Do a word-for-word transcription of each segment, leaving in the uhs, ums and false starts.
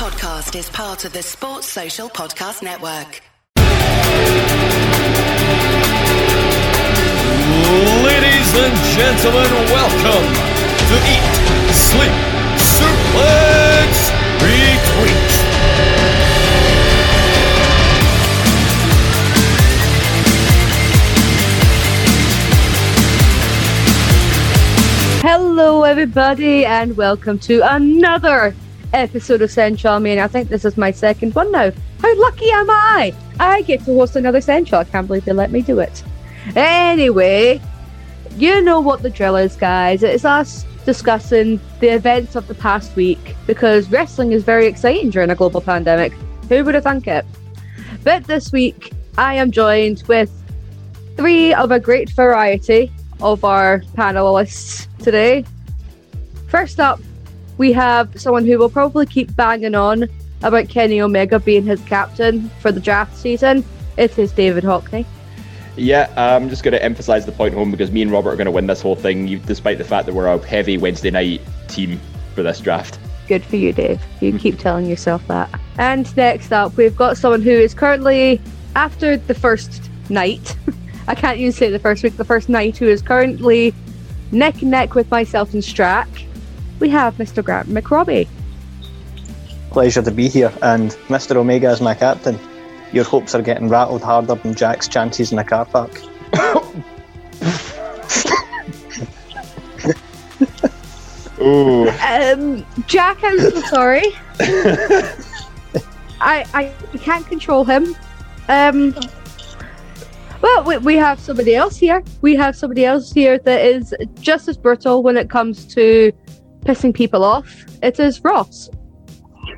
podcast is part of the Sports Social Podcast Network. Ladies and gentlemen, welcome to Eat, Sleep, Suplex, Retweet. Hello everybody and welcome to another episode of Sensual Mania. I think this is my second one now. How lucky am I? I get to host another Sensual. I can't believe they let me do it. Anyway, you know what the drill is, guys. It's us discussing the events of the past week because wrestling is very exciting during a global pandemic. Who would have thunk it? But this week, I am joined with three of a great variety of our panelists today. First up, we have someone who will probably keep banging on about Kenny Omega being his captain for the draft season. It is David Hockney. Yeah, I'm just going to emphasise the point home because me and Robert are going to win this whole thing, despite the fact that we're a heavy Wednesday night team for this draft. Good for you, Dave. You keep telling yourself that. And next up, we've got someone who is currently, after the first night, I can't even say the first week, the first night, who is currently neck and neck with myself and Strack. We have Mister Grant McRobbie. Pleasure to be here, and Mister Omega is my captain. Your hopes are getting rattled harder than Jack's chances in a car park. Ooh. Um, Jack, I'm so sorry. I I can't control him. Um, well, we, we have somebody else here. We have somebody else here that is just as brutal when it comes to pissing people off. It is Ross.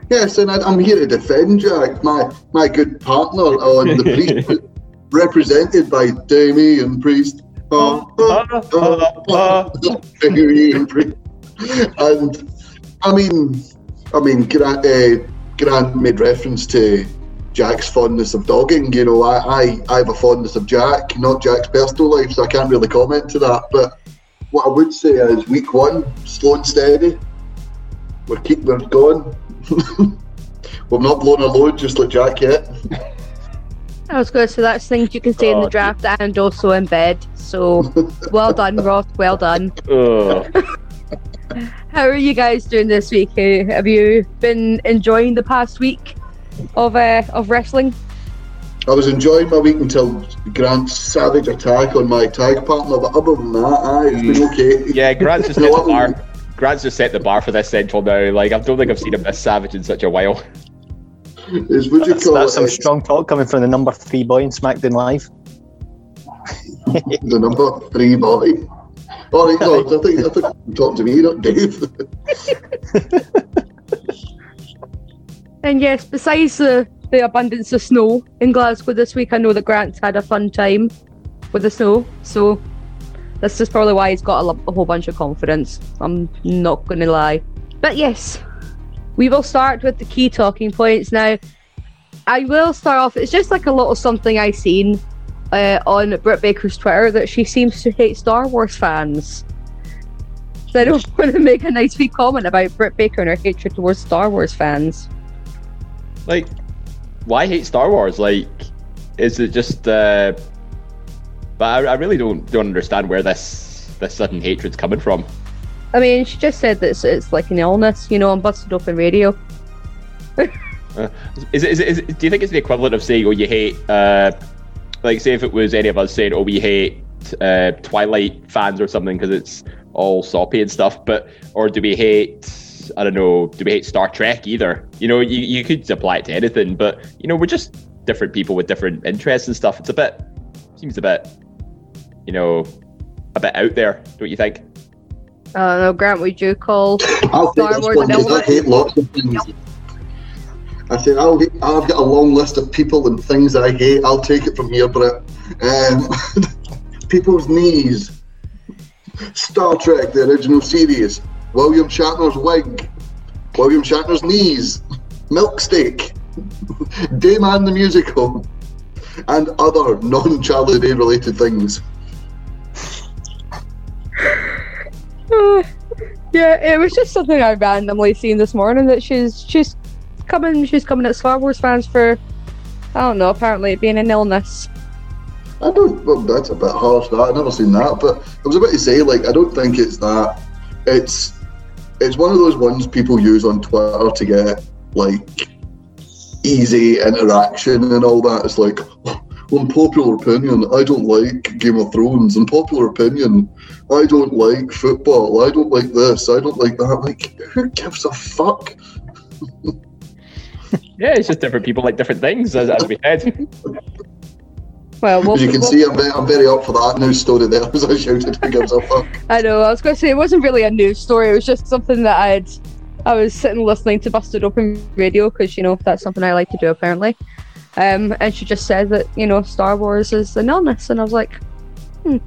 Yes, and I, I'm here to defend Jack, my my good partner on the priest, represented by Damien and Priest. Oh, oh, oh, oh, oh, oh. Damien Priest. And I mean, I mean, Grant, uh, Grant made reference to Jack's fondness of dogging. You know, I, I I have a fondness of Jack, not Jack's personal life, so I can't really comment to that. But what I would say is week one, slow and steady. We're keeping them going. We've not blown a load just like Jack yet. I was going to say that's things you can say oh, in the draft and also in bed. So well done, Roth. Well done. Oh. How are you guys doing this week? Have you been enjoying the past week of uh, of wrestling? I was enjoying my week until Grant's savage attack on my tag partner, but other than that, aye, it's mm. been okay. Yeah, Grant's just hit the bar. Grant's just set the bar for this Central now. Like, I don't think I've seen him this savage in such a while. Is, would you that's call that's it, some strong talk coming from the number three boy in SmackDown Live. The number three boy. Oh, right, no, I think I think you're talking to me, not Dave. And yes, besides the, the abundance of snow in Glasgow this week, I know that Grant's had a fun time with the snow, so this is probably why he's got a, a whole bunch of confidence. I'm not going to lie. But yes, we will start with the key talking points now. I will start off, it's just like a little something I seen uh, on Britt Baker's Twitter that she seems to hate Star Wars fans. So I don't want to make a nice wee comment about Britt Baker and her hatred towards Star Wars fans. Like, why hate Star Wars? Like, is it just... Uh... But I, I really don't don't understand where this this sudden hatred's coming from. I mean, she just said that it's, it's like an illness, you know, on Busted Open Radio. uh, is, it, is, it, is it? Do you think it's the equivalent of saying, "Oh, you hate"? Uh, like, say if it was any of us saying, "Oh, we hate uh, Twilight fans" or something because it's all soppy and stuff. But or do we hate? I don't know. Do we hate Star Trek either? You know, you you could apply it to anything. But you know, we're just different people with different interests and stuff. It's a bit seems a bit. You know, a bit out there, don't you think? I don't know, Grant, would you call I'll Star Wars an illness? I hate lots of things. Yep. I said, I'll, I've got a long list of people and things that I hate. I'll take it from here, Britt. Um, people's knees, Star Trek, the original series, William Shatner's wig, William Shatner's knees, Milk Steak, Dayman the Musical, and other non-Charlie Day related things. Uh, yeah, it was just something I randomly seen this morning that she's she's coming. She's coming at Star Wars fans for, I don't know, apparently being an illness. I don't, well, that's a bit harsh, that. I've never seen that, but I was about to say, like, I don't think it's that. It's it's one of those ones people use on Twitter to get, like, easy interaction and all that. It's like, unpopular opinion, I don't like Game of Thrones. Unpopular opinion, I don't like football. I don't like this. I don't like that. Like, who gives a fuck? Yeah, it's just different people like different things, as, as we said. Well, we'll, you can we'll, see I'm very, I'm very up for that news story there, as I shouted, who gives a fuck? I know, I was going to say, it wasn't really a news story, it was just something that I'd, I was sitting listening to Busted Open Radio, because, you know, that's something I like to do, apparently. Um, and she just said that, you know, Star Wars is an illness, and I was like, hmm,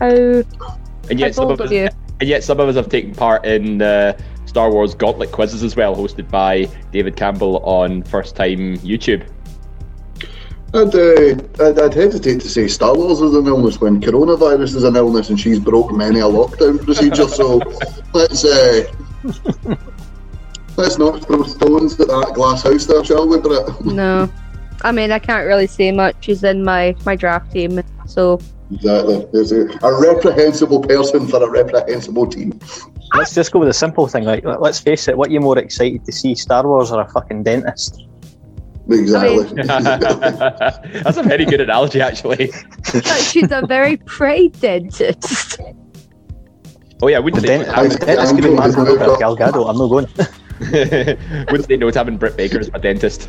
how, and yet, how bold of you? And yet some of us have taken part in uh, Star Wars Gauntlet quizzes as well, hosted by David Campbell on First Time YouTube. I'd, uh, I'd, I'd hesitate to say Star Wars is an illness when coronavirus is an illness and she's broke many a lockdown procedure, so let's uh, let's not throw stones at that glass house there, shall we, Britt? No. I mean, I can't really say much. She's in my, my draft team, so... Exactly. There's a, a reprehensible person for a reprehensible team. Let's just go with a simple thing. Like, let's face it, what are you more excited to see, Star Wars or a fucking dentist? Exactly. I mean, that's a very good analogy, actually. She's a very pretty dentist. Oh yeah, wouldn't well, they? Dent- dentist, dentist could be mad about Gal Gadot. I'm not going. Wouldn't they know it's having Britt Baker as a dentist?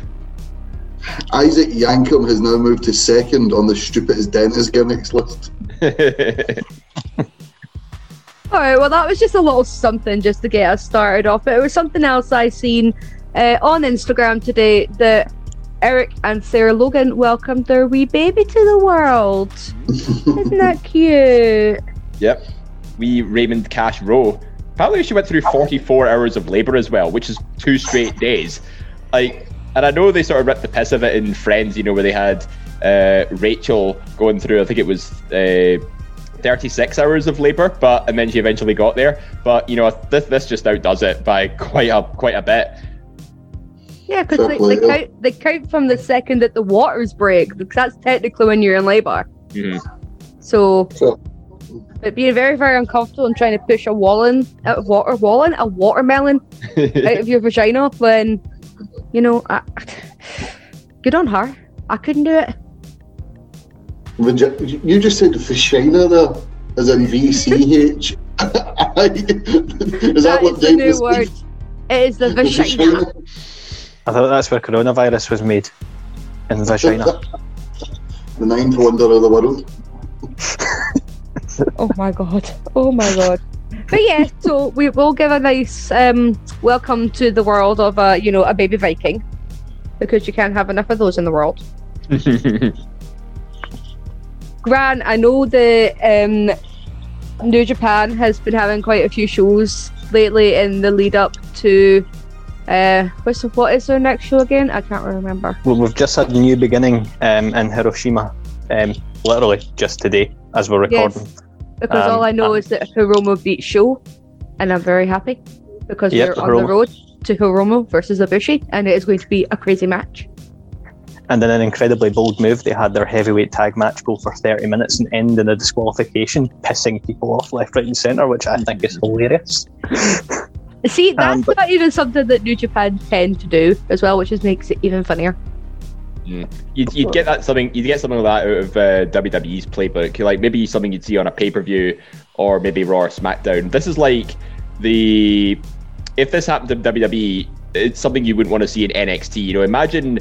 Isaac Yankum has now moved to second on the stupidest dentist gimmicks list. All right, well, that was just a little something just to get us started off. But it was something else I seen uh, on Instagram today that Eric and Sarah Logan welcomed their wee baby to the world. Isn't that cute? Yep. Wee Raymond Cash Rowe. Apparently she went through forty-four hours of labour as well, which is two straight days. Like, and I know they sort of ripped the piss of it in Friends, you know, where they had uh, Rachel going through, I think it was uh, thirty-six hours of labour, but and then she eventually got there. But, you know, this this just outdoes it by quite a quite a bit. Yeah, because they, they, count, they count from the second that the waters break, because that's technically when you're in labour. Mm-hmm. So, so, but being very, very uncomfortable and trying to push a wallon, a water wallon, a watermelon out of your vagina when, you know, I, good on her. I couldn't do it. Vagi- you just said vagina there, as in V C H. Is that, that what is the new was word. Saying? It is the vagina. vagina. I thought that's where coronavirus was made, in vagina. The ninth wonder of the world. Oh my god, oh my god. But yeah, so we will give a nice um, welcome to the world of a, you know, a baby Viking, because you can't have enough of those in the world. Grant, I know the um, New Japan has been having quite a few shows lately in the lead up to... Uh, what's, what is their next show again? I can't remember. Well, we've just had a new beginning um, in Hiroshima, um, literally just today as we're recording. Yes, because um, all I know uh, is that Hiromu beat Sho, and I'm very happy because yep, we're on Hiromu. The road to Hiromu versus Ibushi, and it is going to be a crazy match. And in an incredibly bold move, they had their heavyweight tag match go for thirty minutes and end in a disqualification, pissing people off left, right and centre, which I think is hilarious. See, that's um, but, not even something that New Japan tend to do as well, which just makes it even funnier. Mm. You'd, you'd get that something, you'd get something like that out of uh, W W E's playbook, like maybe something you'd see on a pay-per-view or maybe Raw or SmackDown. This is like the if this happened to W W E, it's something you wouldn't want to see in N X T. You know, imagine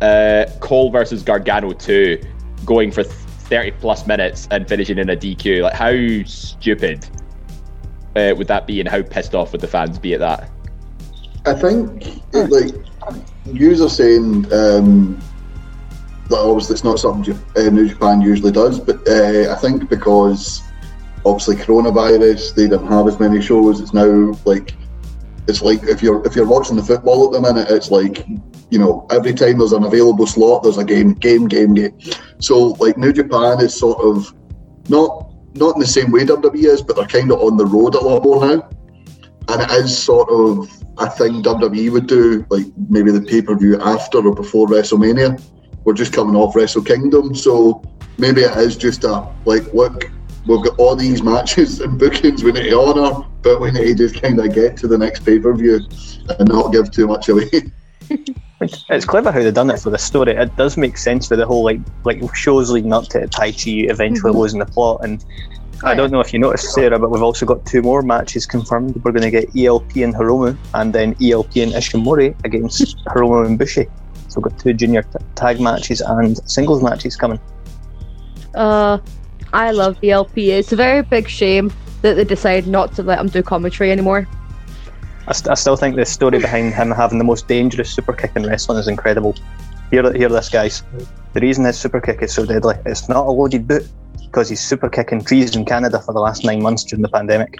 uh, Cole versus Gargano two going for thirty plus minutes and finishing in a D Q. Like, how stupid Uh, would that be, and how pissed off would the fans be at that? I think, like, you are saying um, that obviously it's not something uh, New Japan usually does, but uh, I think because obviously coronavirus, they don't have as many shows. It's now like it's like if you're if you're watching the football at the minute, it's like, you know, every time there's an available slot, there's a game, game, game, game. So like New Japan is sort of not. Not in the same way W W E is, but they're kind of on the road a lot more now. And it is sort of a thing W W E would do, like maybe the pay-per-view after or before WrestleMania. We're just coming off Wrestle Kingdom, so maybe it is just a, like, look, we've got all these matches and bookings we need to honour, but we need to just kind of get to the next pay-per-view and not give too much away. It's clever how they've done it for the story. It does make sense for the whole, like, like shows leading up to Tai Chi eventually losing the plot. And I don't know if you noticed, Sarah, but we've also got two more matches confirmed. We're going to get E L P and Hiromu, and then E L P and Ishimori against Hiromu and Bushi. So we've got two junior t- tag matches and singles matches coming. Uh, I love E L P. It's a very big shame that they decide not to let him do commentary anymore. I, st- I still think the story behind him having the most dangerous super kick in wrestling is incredible. Hear, hear this, guys. The reason his super kick is so deadly, it's not a loaded boot, because he's super kicking trees in Canada for the last nine months during the pandemic.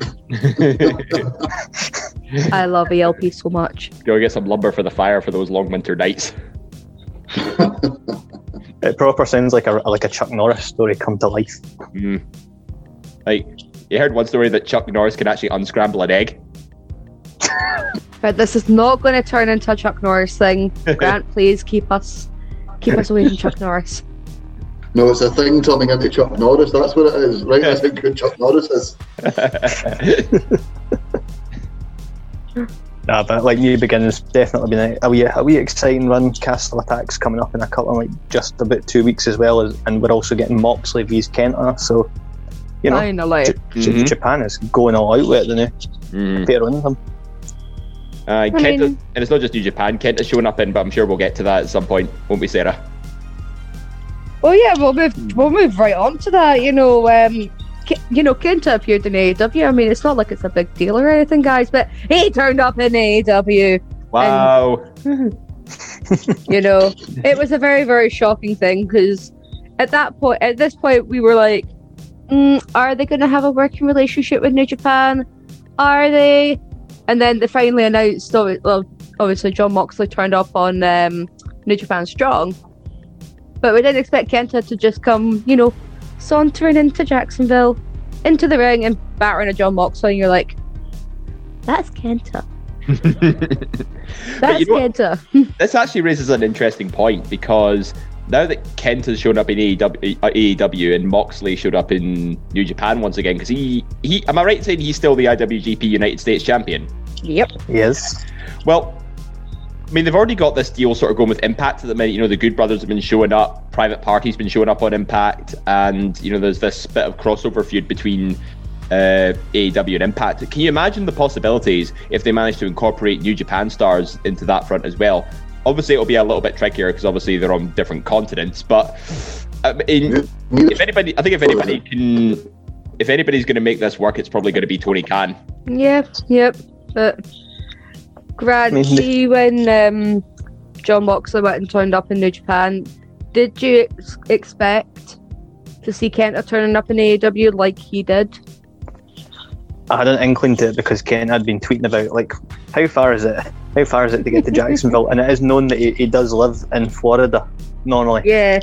I love E L P so much. Go get some lumber for the fire for those long winter nights. It proper sounds like a like a Chuck Norris story come to life. Mm. Like, you heard one story that Chuck Norris could actually unscramble an egg. Right, this is not going to turn into a Chuck Norris thing. Grant, please keep us keep us away from Chuck Norris. No, it's a thing turning into Chuck Norris. That's what it is, right? That's how good Chuck Norris is. Nah, but like New Beginnings, definitely been a wee, a wee exciting run. Castle Attack's coming up in a couple of, like, just about two weeks as well, as, and we're also getting Moxley versus Kenta. So, you know, J- mm-hmm. Japan is going all out with it now. Mm. Fair on them. Uh, Kenta, mean, and it's not just New Japan. Kenta's showing up in, but I'm sure we'll get to that at some point, won't we, Sarah? Oh yeah, we'll move. We'll move right on to that. You know, um, K- you know, Kenta appeared in A E W. I mean, it's not like it's a big deal or anything, guys. But he turned up in A E W. Wow. And, you know, it was a very, very shocking thing, because at that point, at this point, we were like, mm, "Are they going to have a working relationship with New Japan? Are they?" And then they finally announced. Well, obviously, John Moxley turned up on um, New Japan Strong. But we didn't expect Kenta to just come, you know, sauntering into Jacksonville, into the ring and battering a John Moxley, and you're like, that's Kenta. That's you know Kenta. This actually raises an interesting point, because now that Kenta's shown up in A E W, A E W and Moxley showed up in New Japan once again, because he, he, am I right in saying he's still the I W G P United States champion? Yep. Yes. Well, I mean, they've already got this deal sort of going with Impact at the minute. You know, the Good Brothers have been showing up, Private Party's been showing up on Impact, and, you know, there's this bit of crossover feud between uh, A E W and Impact. Can you imagine the possibilities if they manage to incorporate New Japan stars into that front as well? Obviously, it'll be a little bit trickier, because obviously they're on different continents, but I mean, if anybody, I think if anybody can, if anybody's going to make this work, it's probably going to be Tony Khan. Yep, yep, but... Grant, see, when um, John Moxley went and turned up in New Japan, did you ex- expect to see Kenta turning up in A E W like he did? I had an inkling to it, because Kenta had been tweeting about, like, how far is it? How far is it to get to Jacksonville? And it is known that he, he does live in Florida normally. Yeah.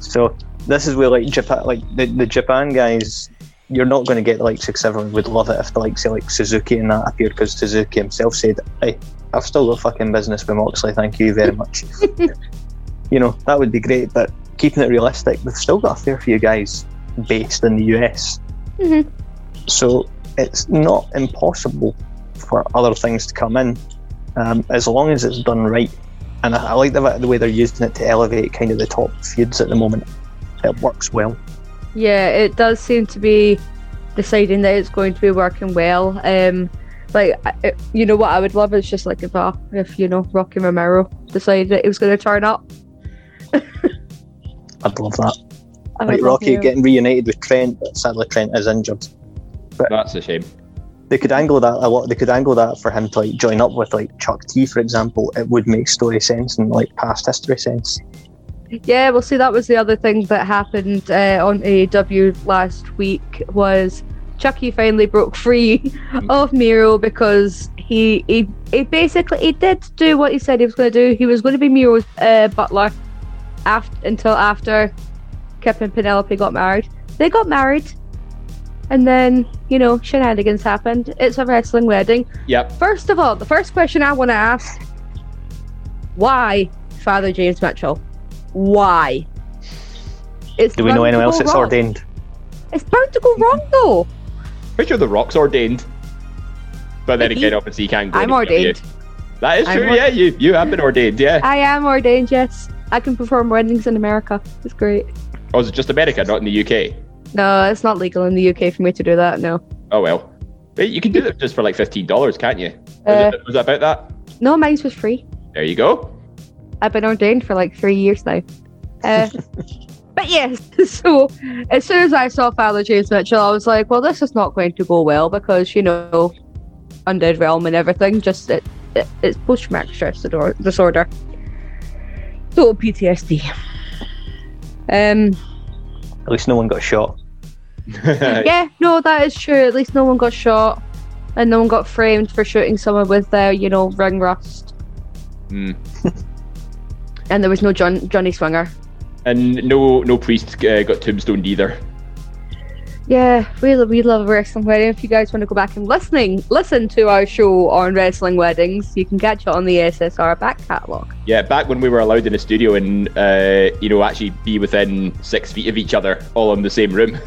So this is where, like, Japan, like the, the Japan guys. You're not going to get the likes of, everyone would love it if the likes of, like, Suzuki and that appeared, because Suzuki himself said, hey, I've still got fucking business with Moxley, thank you very much. You know, that would be great, but keeping it realistic, they've still got a fair few guys based in the U S. Mm-hmm. So it's not impossible for other things to come in, um, as long as it's done right. And I, I like the, the way they're using it to elevate kind of the top feuds at the moment. It works well. Yeah, it does seem to be deciding that it's going to be working well. Um, like, it, you know what I would love is just like if, uh, if you know, Rocky Romero decided that he was going to turn up. I'd love that. I like Rocky him. Getting reunited with Trent, but sadly Trent is injured. But that's a shame. They could angle that a lot. They could angle that for him to, like, join up with, like, Chuck T, for example. It would make story sense and, like, past history sense. Yeah, well, see, that was the other thing that happened uh, on A E W last week, was Chucky finally broke free of Miro, because he, he he basically he did do what he said he was going to do. He was going to be Miro's uh, butler after, until after Kip and Penelope got married. They got married. And then, you know, shenanigans happened. It's a wrestling wedding. Yep. First of all, the first question I want to ask, why Father James Mitchell? Why? It's Do we know anyone else that's wrong. ordained? It's bound to go wrong, though. Pretty sure The Rock's ordained. But then he, again, obviously, you can't go. I'm ordained. You. That is I'm true, or- yeah. You you have been ordained, yeah. I am ordained, yes. I can perform weddings in America. It's great. Oh, is it just America, not in the U K? No, it's not legal in the U K for me to do that, no. Oh, well. You can do that just for like fifteen dollars, can't you? Uh, was, it, was it about that? No, mine was free. There you go. I've been ordained for like three years now. Uh, but yes, so as soon as I saw Father James Mitchell, I was like, well, this is not going to go well because, you know, Undead Realm and everything, just it, it, it's post-traumatic stress disorder. Total P T S D. Um, At least no one got shot. Yeah, no, that is true. At least no one got shot and no one got framed for shooting someone with their, uh, you know, ring rust. Mm. And there was no John, Johnny Swinger. And no no priest uh, got tombstoned either. Yeah, we love, we love Wrestling Wedding. If you guys want to go back and listening, listen to our show on Wrestling Weddings, you can catch it on the S S R back catalogue. Yeah, back when we were allowed in the studio and, uh, you know, actually be within six feet of each other, all in the same room.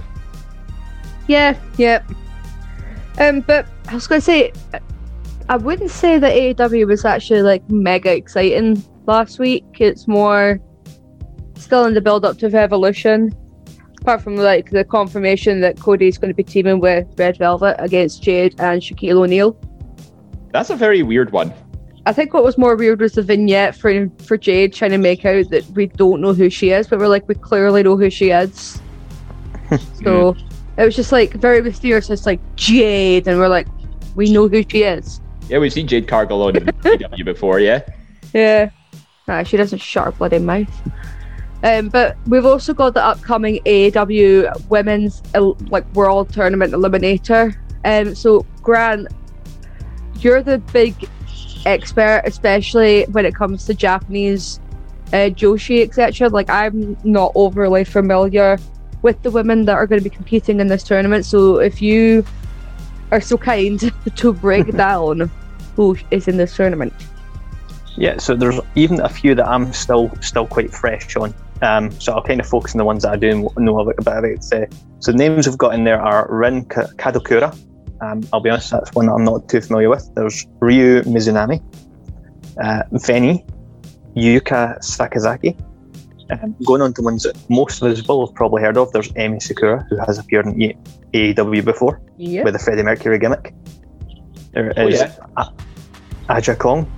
Yeah, yeah. Um, but I was going to say, I wouldn't say that A E W was actually, like, mega exciting last week. It's more still in the build-up to Evolution. Apart from like the confirmation that Cody's going to be teaming with Red Velvet against Jade and Shaquille O'Neal. That's a very weird one. I think what was more weird was the vignette for for Jade trying to make out that we don't know who she is, but we're like, we clearly know who she is. So it was just like very mysterious. It's like Jade, and we're like, we know who she is. Yeah, we've seen Jade Cargill on A E W before, yeah. Yeah. Nah, she doesn't shut her bloody mouth. Um, but we've also got the upcoming A E W Women's El- like World Tournament Eliminator. Um, so Grant, you're the big expert, especially when it comes to Japanese uh, Joshi, et cetera. Like, I'm not overly familiar with the women that are going to be competing in this tournament. So if you are so kind to break down who is in this tournament. Yeah, so there's even a few that I'm still still quite fresh on. Um, so I'll kind of focus on the ones that I do know a bit about. Uh, so the names we've got in there are Rin Kadokura. Um, I'll be honest, that's one that I'm not too familiar with. There's Ryu Mizunami, uh, Veni, Yuka Sakazaki. Um, going on to ones that most of us will have probably heard of, there's Emi Sakura, who has appeared in A E W before, yeah, with the Freddie Mercury gimmick. There oh, is yeah. a- Aja Kong.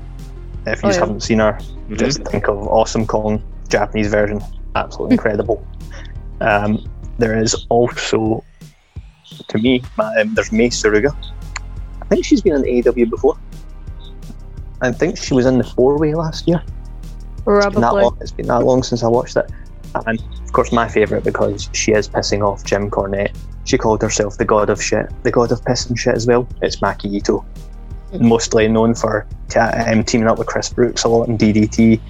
If you oh, yeah. haven't seen her, mm-hmm. just think of Awesome Kong, Japanese version. Absolutely incredible. Um, there is also, to me, um, there's Mei Suruga. I think she's been on A E W before. I think she was in the four-way last year. Probably. It's been that long, it's been that long since I watched it. And of course, my favourite, because she is pissing off Jim Cornette. She called herself the god of shit, the god of piss and shit as well. It's Maki Ito. Mostly known for um, teaming up with Chris Brooks a lot in D D T.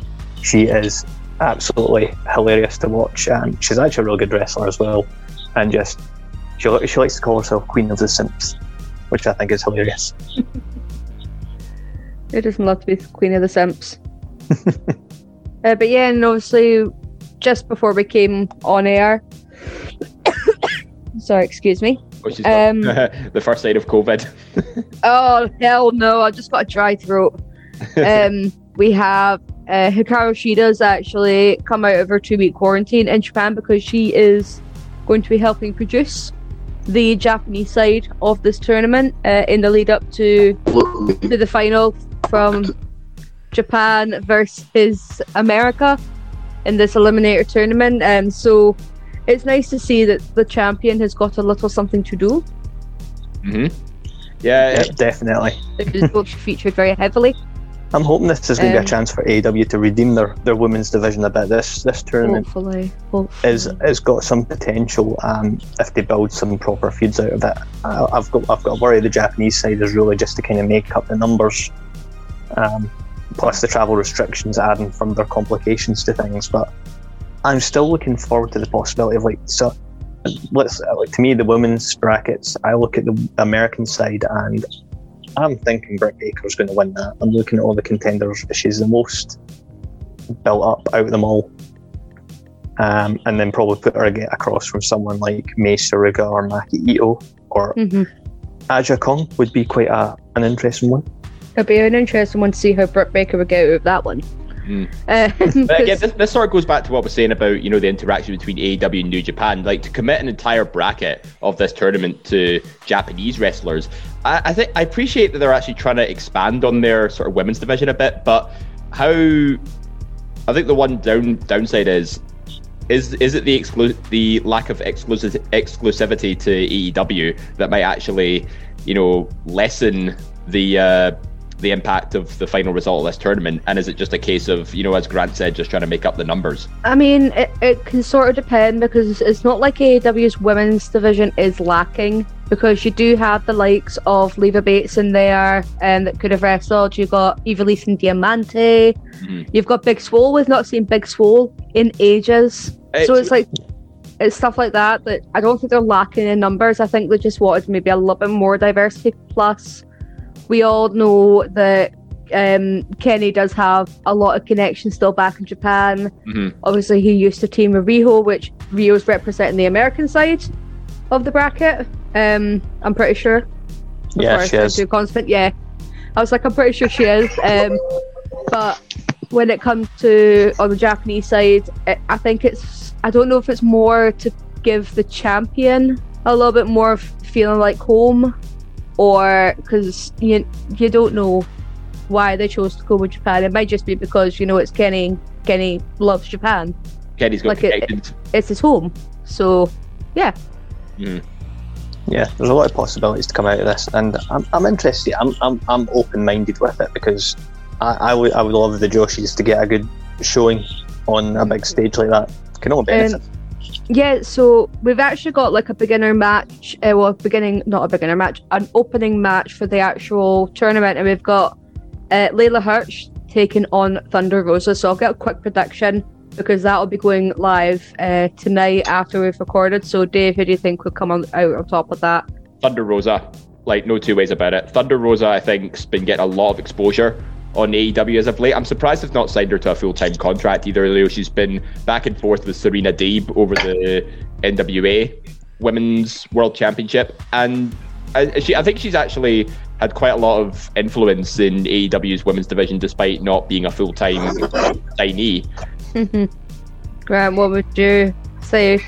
She is absolutely hilarious to watch. Um, she's actually a real good wrestler as well, and just she she likes to call herself Queen of the Simps, which I think is hilarious. It doesn't love to be Queen of the Simps. uh, but yeah, and obviously just before we came on air, sorry, excuse me. Which is um, not, the first sign of COVID. Oh, hell no. I've just got a dry throat. Um, we have uh, Hikaru Shida's actually come out of her two-week quarantine in Japan because she is going to be helping produce the Japanese side of this tournament uh, in the lead-up to, to the final from Japan versus America in this Eliminator tournament. And um, so... it's nice to see that the champion has got a little something to do. Mm-hmm. Yeah, yeah, definitely. It's both featured very heavily. I'm hoping this is going to um, be a chance for A E W to redeem their, their women's division a bit. This this tournament hopefully, hopefully. is has got some potential um, if they build some proper feuds out of it. I, I've got I've got a worry the Japanese side is really just to kind of make up the numbers, um, plus the travel restrictions adding further complications to things, but. I'm still looking forward to the possibility of like so let's like to me the women's brackets, I look at the American side and I'm thinking Britt Baker's going to win that. I'm looking at all the contenders, she's the most built up out of them all, um, and then probably put her across from someone like Mei Suruga or Maki Ito or mm-hmm. Aja Kong would be quite a, an interesting one. It'd be an interesting one to see how Britt Baker would go with that one. Mm. Um, but again, this, this sort of goes back to what we're saying about, you know, the interaction between A E W and New Japan. Like, to commit an entire bracket of this tournament to Japanese wrestlers, I, I think I appreciate that they're actually trying to expand on their sort of women's division a bit. But how? I think the one down downside is is is it the exclu- the lack of exclusive exclusivity to A E W that might actually, you know, lessen the. Uh, the impact of the final result of this tournament? And is it just a case of, you know, as Grant said, just trying to make up the numbers? I mean, it, it can sort of depend, because it's not like A E W's women's division is lacking, because you do have the likes of Leva Bates in there and um, that could have wrestled. You've got Evelise and Diamante. Mm-hmm. You've got Big Swole. We've not seen Big Swole in ages. It's, so it's like, it's stuff like that that I don't think they're lacking in numbers. I think they just wanted maybe a little bit more diversity. Plus, we all know that um, Kenny does have a lot of connections still back in Japan. Mm-hmm. Obviously, he used to team with Riho, which Rio's representing the American side of the bracket. Um, I'm pretty sure. Yeah, she is. Too constant. Yeah, I was like, I'm pretty sure she is. Um, but when it comes to on the Japanese side, it, I think it's. I don't know if it's more to give the champion a little bit more of feeling like home. Or because you you don't know why they chose to go with Japan. It might just be because, you know, it's Kenny. Kenny loves Japan. Kenny's got like it, it, it's his home. So yeah. Mm. Yeah, there's a lot of possibilities to come out of this, and I'm I'm interested. I'm I'm I'm open-minded with it, because I I would I would love the Joshis to get a good showing on a big stage like that. It can all benefit. Um, Yeah, so we've actually got like a beginner match, uh, well, beginning, not a beginner match, an opening match for the actual tournament, and we've got uh, Layla Hirsch taking on Thunder Rosa. So I'll get a quick prediction, because that'll be going live uh, tonight after we've recorded. So Dave, who do you think will come on, out on top of that? Thunder Rosa, like no two ways about it. Thunder Rosa, I think, has been getting a lot of exposure on A E W as of late. I'm surprised they've not signed her to a full-time contract either, though. She's been back and forth with Serena Deeb over the N W A Women's World Championship, and I, she, I think she's actually had quite a lot of influence in A E W's women's division, despite not being a full-time signee. Grant, what would you say?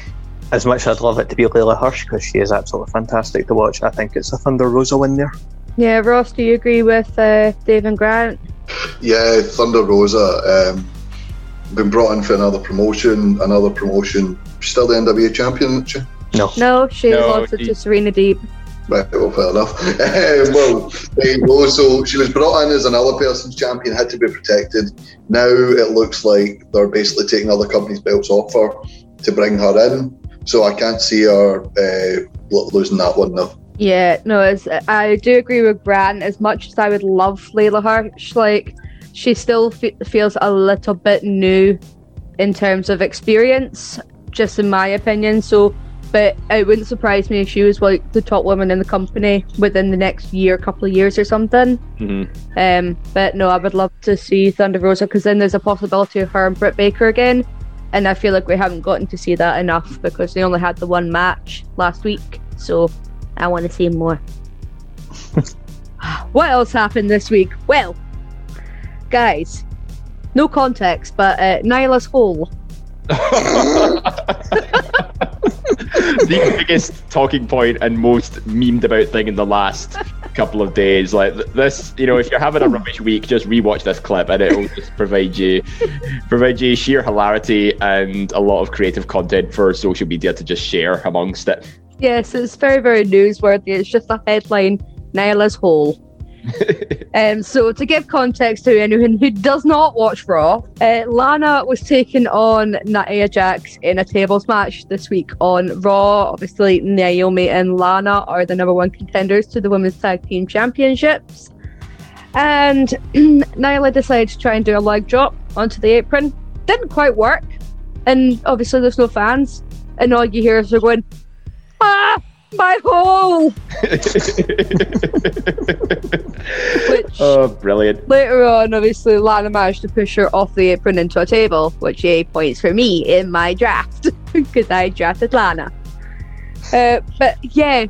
As much as I'd love it to be Layla Hirsch, because she is absolutely fantastic to watch, I think it's a Thunder Rosa win there. Yeah, Ross, do you agree with uh, Dave and Grant? Yeah, Thunder Rosa, um, been brought in for another promotion, another promotion. She's still the N W A champion, isn't she? No. No, she's no, lost it to Serena Deeb. Right, well, fair enough. um, well, there you go. So she was brought in as another person's champion, had to be protected. Now it looks like they're basically taking other companies' belts off her to bring her in. So I can't see her uh, losing that one now. Yeah, no, it's, I do agree with Grant. As much as I would love Layla Hirsch, like, she still fe- feels a little bit new in terms of experience, just in my opinion. So, but it wouldn't surprise me if she was like the top woman in the company within the next year, couple of years or something. Mm-hmm. Um, but no, I would love to see Thunder Rosa, because then there's a possibility of her and Britt Baker again. And I feel like we haven't gotten to see that enough, because they only had the one match last week. So I want to see more. What else happened this week? Well, guys, no context, but uh, Nyla's hole. The biggest talking point and most memed about thing in the last couple of days. Like this, you know, if you're having a rubbish week, just rewatch this clip, and it'll just provide you, provide you sheer hilarity and a lot of creative content for social media to just share amongst it. Yes, it's very, very newsworthy. It's just a headline, Nyla's hole. um, so to give context to anyone who does not watch Raw, uh, Lana was taking on Nia Jax in a tables match this week on Raw. Obviously, Naomi and Lana are the number one contenders to the Women's Tag Team Championships. And Nyla decided to try and do a leg drop onto the apron. Didn't quite work. And obviously, there's no fans. And all you hear is they're going, ah, my hole. Which, oh, brilliant. Later on, obviously, Lana managed to push her off the apron into a table, which eight points for me in my draft, because I drafted Lana. Uh, but yeah,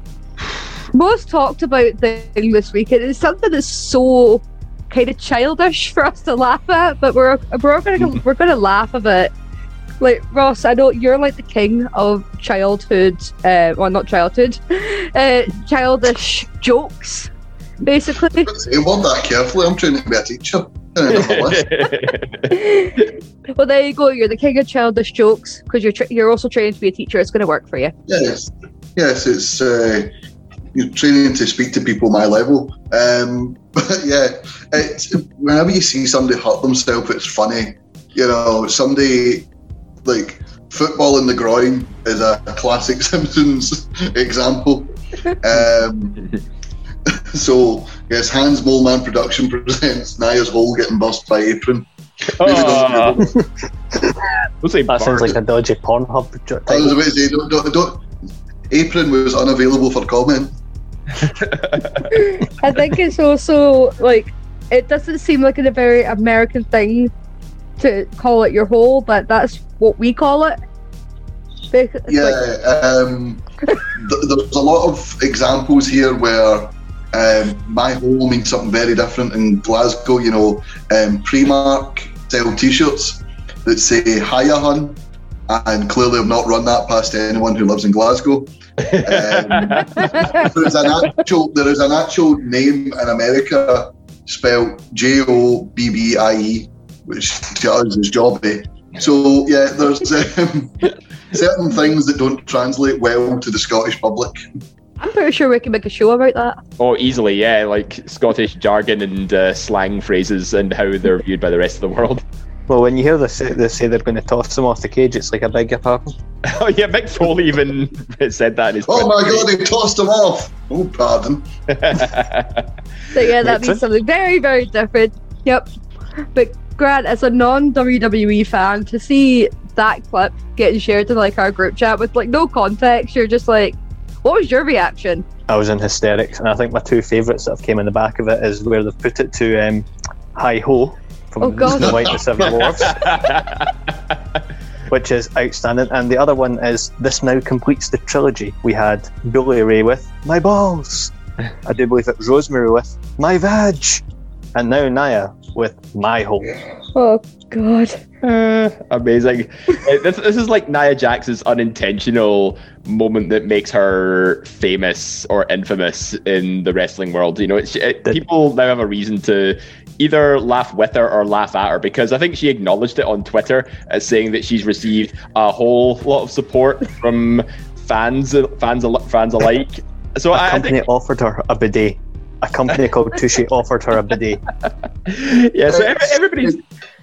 most talked about thing this week, and it's something that's so kind of childish for us to laugh at, but we're we're gonna we're gonna laugh of it. Like, Ross, I know you're like the king of childhood, uh, well, not childhood, uh, childish jokes, basically. You want that carefully? I'm trying to be a teacher. Well, there you go. You're the king of childish jokes because you're tra- you're also training to be a teacher. It's going to work for you. Yes, yes. It's uh, you're training to speak to people my level. Um, but yeah, it's, whenever you see somebody hurt themselves, it's funny. You know, somebody like football in the groin is a classic Simpsons example. Um, so yes, Hans Moleman Production presents Nia's hole getting bust by apron. Oh. That sounds like a dodgy Pornhub title. I was about to say, don't, don't, don't. Apron was unavailable for comment. I think it's also like, it doesn't seem like a very American thing to call it your hole, but that's what we call it. It's yeah, like... um, th- there's a lot of examples here where um, my hole means something very different in Glasgow. You know, um, Primark sell t-shirts that say "Hiya hun," and clearly I've not run that past anyone who lives in Glasgow. Um, there's an actual, there is an actual name in America spelled J O B B I E, which does his job, eh? So yeah, there's um, certain things that don't translate well to the Scottish public. I'm pretty sure we can make a show about that. Oh, easily, yeah, like Scottish jargon and uh, slang phrases and how they're viewed by the rest of the world. Well, when you hear this, they say they're going to toss them off the cage, it's like, I beg your pardon. Oh yeah, Mick Foley even said that in his Oh my god, they tossed him off! Oh, pardon. So yeah, that means something very, very different. Yep. But Grant, as a non-W W E fan, to see that clip getting shared in like our group chat with like no context, you're just like, what was your reaction? I was in hysterics, and I think my two favourites that have came in the back of it is where they've put it to um, Hi Ho from oh, The White and the Seven Dwarfs, which is outstanding. And the other one is, this now completes the trilogy. We had Bully Ray with My Balls, I do believe it was Rosemary with My Vag, and now Nia with My Hole. Oh god. Uh, amazing. uh, this, this is like Nia Jax's unintentional moment that makes her famous or infamous in the wrestling world. You know, it's, it, people now have a reason to either laugh with her or laugh at her, because I think she acknowledged it on Twitter as saying that she's received a whole lot of support from fans, fans, fans alike. So a I, company I think, offered her a bidet. A company called Touche offered her a bidet. Yeah, so every, everybody's...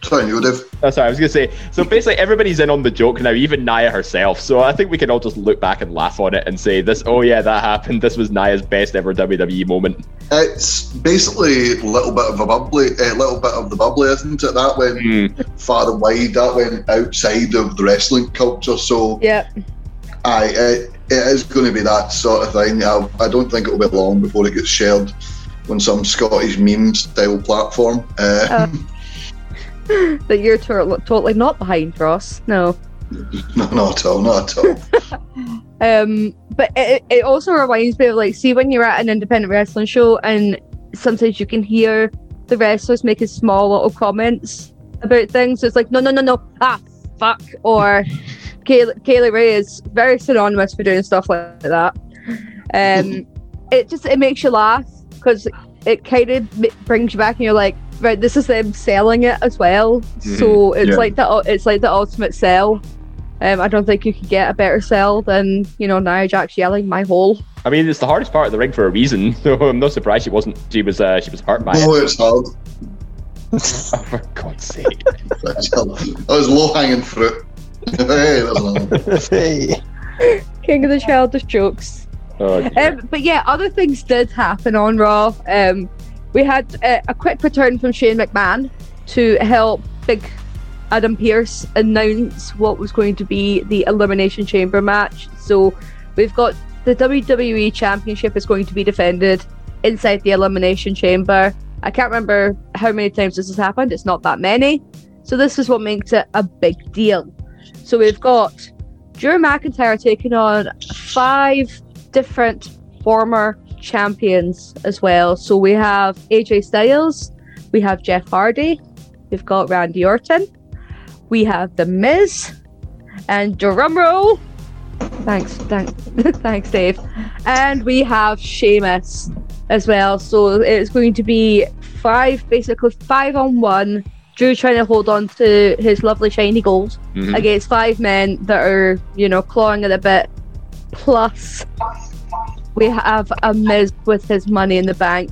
Sorry, you would have... Oh, sorry, I was going to say, so basically everybody's in on the joke now, even Nia herself. So I think we can all just look back and laugh on it and say, "This, oh yeah, that happened. This was Nia's best ever W W E moment." It's basically a little bit of a bubbly, a little bit of the bubbly, isn't it? That went mm. far and wide. That went outside of the wrestling culture. So yeah. Aye, it, it is going to be that sort of thing. I, I don't think it'll be long before it gets shared on some Scottish meme-style platform. Um, uh, that you're to- totally not behind, Ross. No. No, not at all, not at all. um, but it, it also reminds me of, like, see when you're at an independent wrestling show and sometimes you can hear the wrestlers making small little comments about things. So it's like, no, no, no, no, ah, fuck, or... Kay- Kaylee Ray is very synonymous for doing stuff like that. Um, it just it makes you laugh because it kind of m- brings you back, and you're like, right, this is them selling it as well. Mm-hmm. So it's yeah. like the it's like the ultimate sell. Um, I don't think you could get a better sell than, you know, Nia Jax yelling "My hole." I mean, it's the hardest part of the ring for a reason. So I'm not surprised she wasn't. She was. Uh, she was hurt by no, it. It's hard. Oh, for God's sake! That was low hanging fruit. Hey, hey. King of the childish jokes. Oh, yeah. Um, but yeah, other things did happen on Raw. Um, we had uh, a quick return from Shane McMahon to help Big Adam Pearce announce what was going to be the Elimination Chamber match. So we've got The W W E Championship is going to be defended inside the Elimination Chamber. I can't remember how many times this has happened. It's not that many. So this is what makes it a big deal. So we've got Drew McIntyre taking on five different former champions as well. So we have A J Styles, we have Jeff Hardy, we've got Randy Orton, we have The Miz, and drumroll. Thanks, thanks, thanks, Dave. And we have Sheamus as well. So it's going to be five, basically five on one. Drew trying to hold on to his lovely shiny gold mm-hmm. against five men that are, you know, clawing it a bit. Plus, we have a Miz with his money in the bank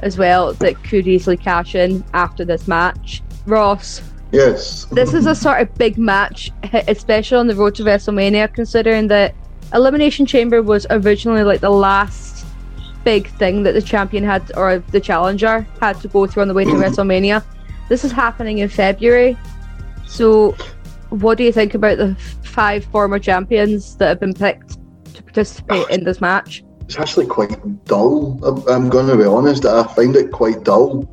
as well that could easily cash in after this match. Ross. Yes. This is a sort of big match, especially on the road to WrestleMania, considering that Elimination Chamber was originally like the last big thing that the champion had, or the challenger had to go through on the way to WrestleMania. This is happening in February. So what do you think about the five former champions that have been picked to participate in this match? It's actually quite dull. I'm, I'm going to be honest. I find it quite dull.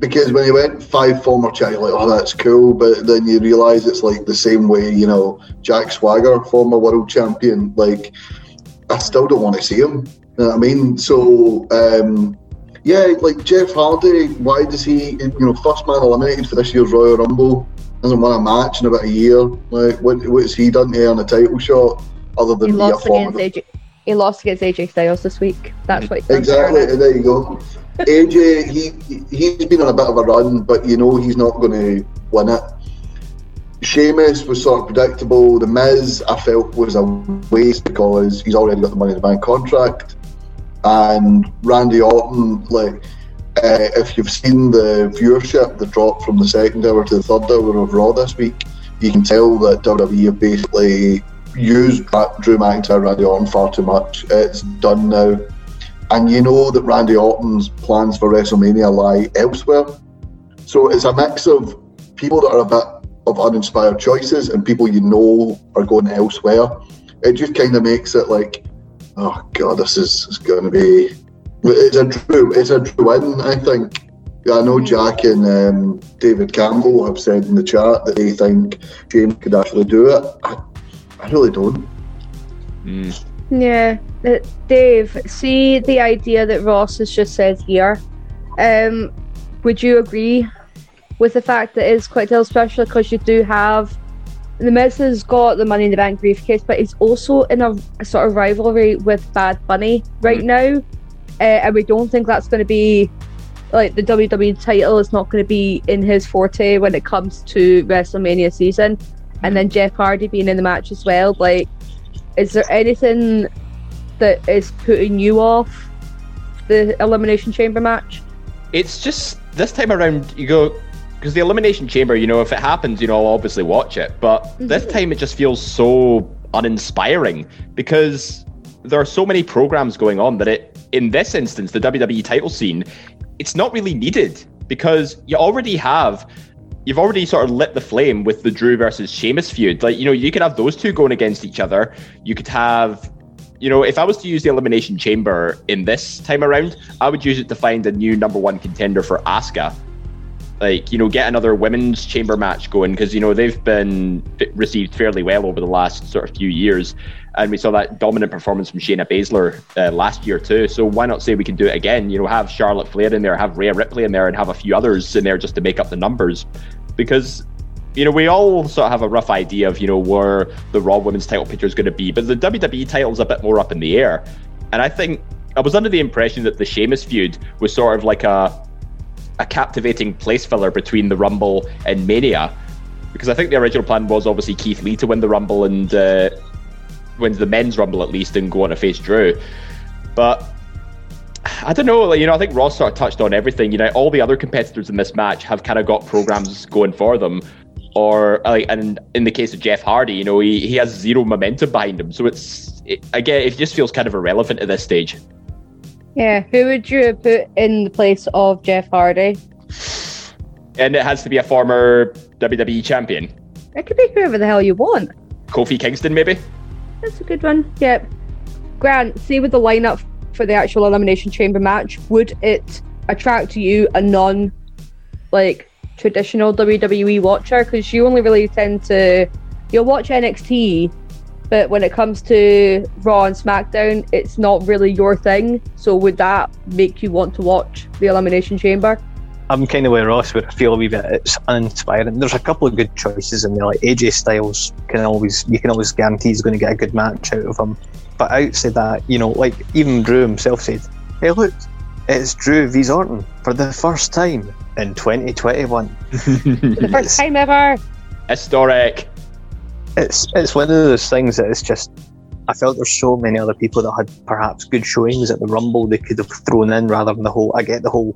Because when you went five former champions, like, oh, that's cool, but then you realise it's like the same way, you know, Jack Swagger, former world champion, like, I still don't want to see him, you know what I mean? So, um, yeah, like, Jeff Hardy, why does he, you know, first man eliminated for this year's Royal Rumble, hasn't won a match in about a year, like, what, what's he done to earn a title shot, other than be a former... He lost against A J Styles this week. That's what. Exactly. There, there you go. A J, he he's been on a bit of a run, but you know he's not going to win it. Sheamus was sort of predictable. The Miz, I felt, was a waste because he's already got the Money in the Bank contract. And Randy Orton, like, uh, if you've seen the viewership, the drop from the second hour to the third hour of Raw this week, you can tell that W W E have basically used Drew McIntyre, Randy Orton far too much. It's done now, and you know that Randy Orton's plans for WrestleMania lie elsewhere. So it's a mix of people that are a bit of uninspired choices and people you know are going elsewhere. It just kind of makes it like, oh god, this is, is going to be. It's a Drew. It's a Drew win, I think. I know Jack and um, David Campbell have said in the chat that they think James could actually do it. I, I really don't. Mm. Yeah, uh, Dave, see the idea that Ross has just said here. Um, would you agree with the fact that it's quite dull, especially because you do have the Miz has got the Money in the Bank briefcase, but he's also in a, a sort of rivalry with Bad Bunny right mm. now, uh, and we don't think that's going to be like the W W E title is not going to be in his forte when it comes to WrestleMania season. And then Jeff Hardy being in the match as well. Like, is there anything that is putting you off the Elimination Chamber match? It's just this time around, you go, because the Elimination Chamber, you know, if it happens, you know, I'll obviously watch it. But mm-hmm. this time it just feels so uninspiring because there are so many programs going on that it, in this instance, the W W E title scene, it's not really needed because you already have. You've already sort of lit the flame with the Drew versus Sheamus feud. Like, you know, you could have those two going against each other. You could have, you know, if I was to use the Elimination Chamber in this time around, I would use it to find a new number one contender for Asuka. Like, you know, get another women's chamber match going because, you know, they've been received fairly well over the last sort of few years. And we saw that dominant performance from Shayna Baszler uh, last year too. So why not say we can do it again? You know, have Charlotte Flair in there, have Rhea Ripley in there, and have a few others in there just to make up the numbers. Because, you know, we all sort of have a rough idea of, you know, where the Raw Women's title picture is going to be. But the W W E title's a bit more up in the air. And I think I was under the impression that the Sheamus feud was sort of like a a captivating place filler between the Rumble and Mania. Because I think the original plan was obviously Keith Lee to win the Rumble and uh, win the men's Rumble at least and go on to face Drew. But I don't know, like, you know, I think Ross sort of touched on everything. You know, all the other competitors in this match have kind of got programs going for them, or like, and in the case of Jeff Hardy, you know, he, he has zero momentum behind him, so it's it, again, it just feels kind of irrelevant at this stage. Yeah, who would you put in the place of Jeff Hardy? And it has to be a former W W E champion. It could be whoever the hell you want. Kofi Kingston, maybe. That's a good one. Yep. Grant, say with the lineup for the actual Elimination Chamber match, would it attract you, a non like traditional W W E watcher? Because you only really tend to, you'll watch N X T, but when it comes to Raw and SmackDown, it's not really your thing. So would that make you want to watch the Elimination Chamber? I'm kind of with Ross, but I feel a wee bit it's uninspiring. There's a couple of good choices in there, like A J Styles. Can always you can always guarantee he's going to get a good match out of him. But outside that, you know, like even Drew himself said, "Hey, look, it's Drew versus Orton for the first time in twenty twenty-one. For the first time ever, historic." It's it's one of those things that it's just. I felt there's so many other people that had perhaps good showings at the Rumble they could have thrown in rather than the whole. I get the whole.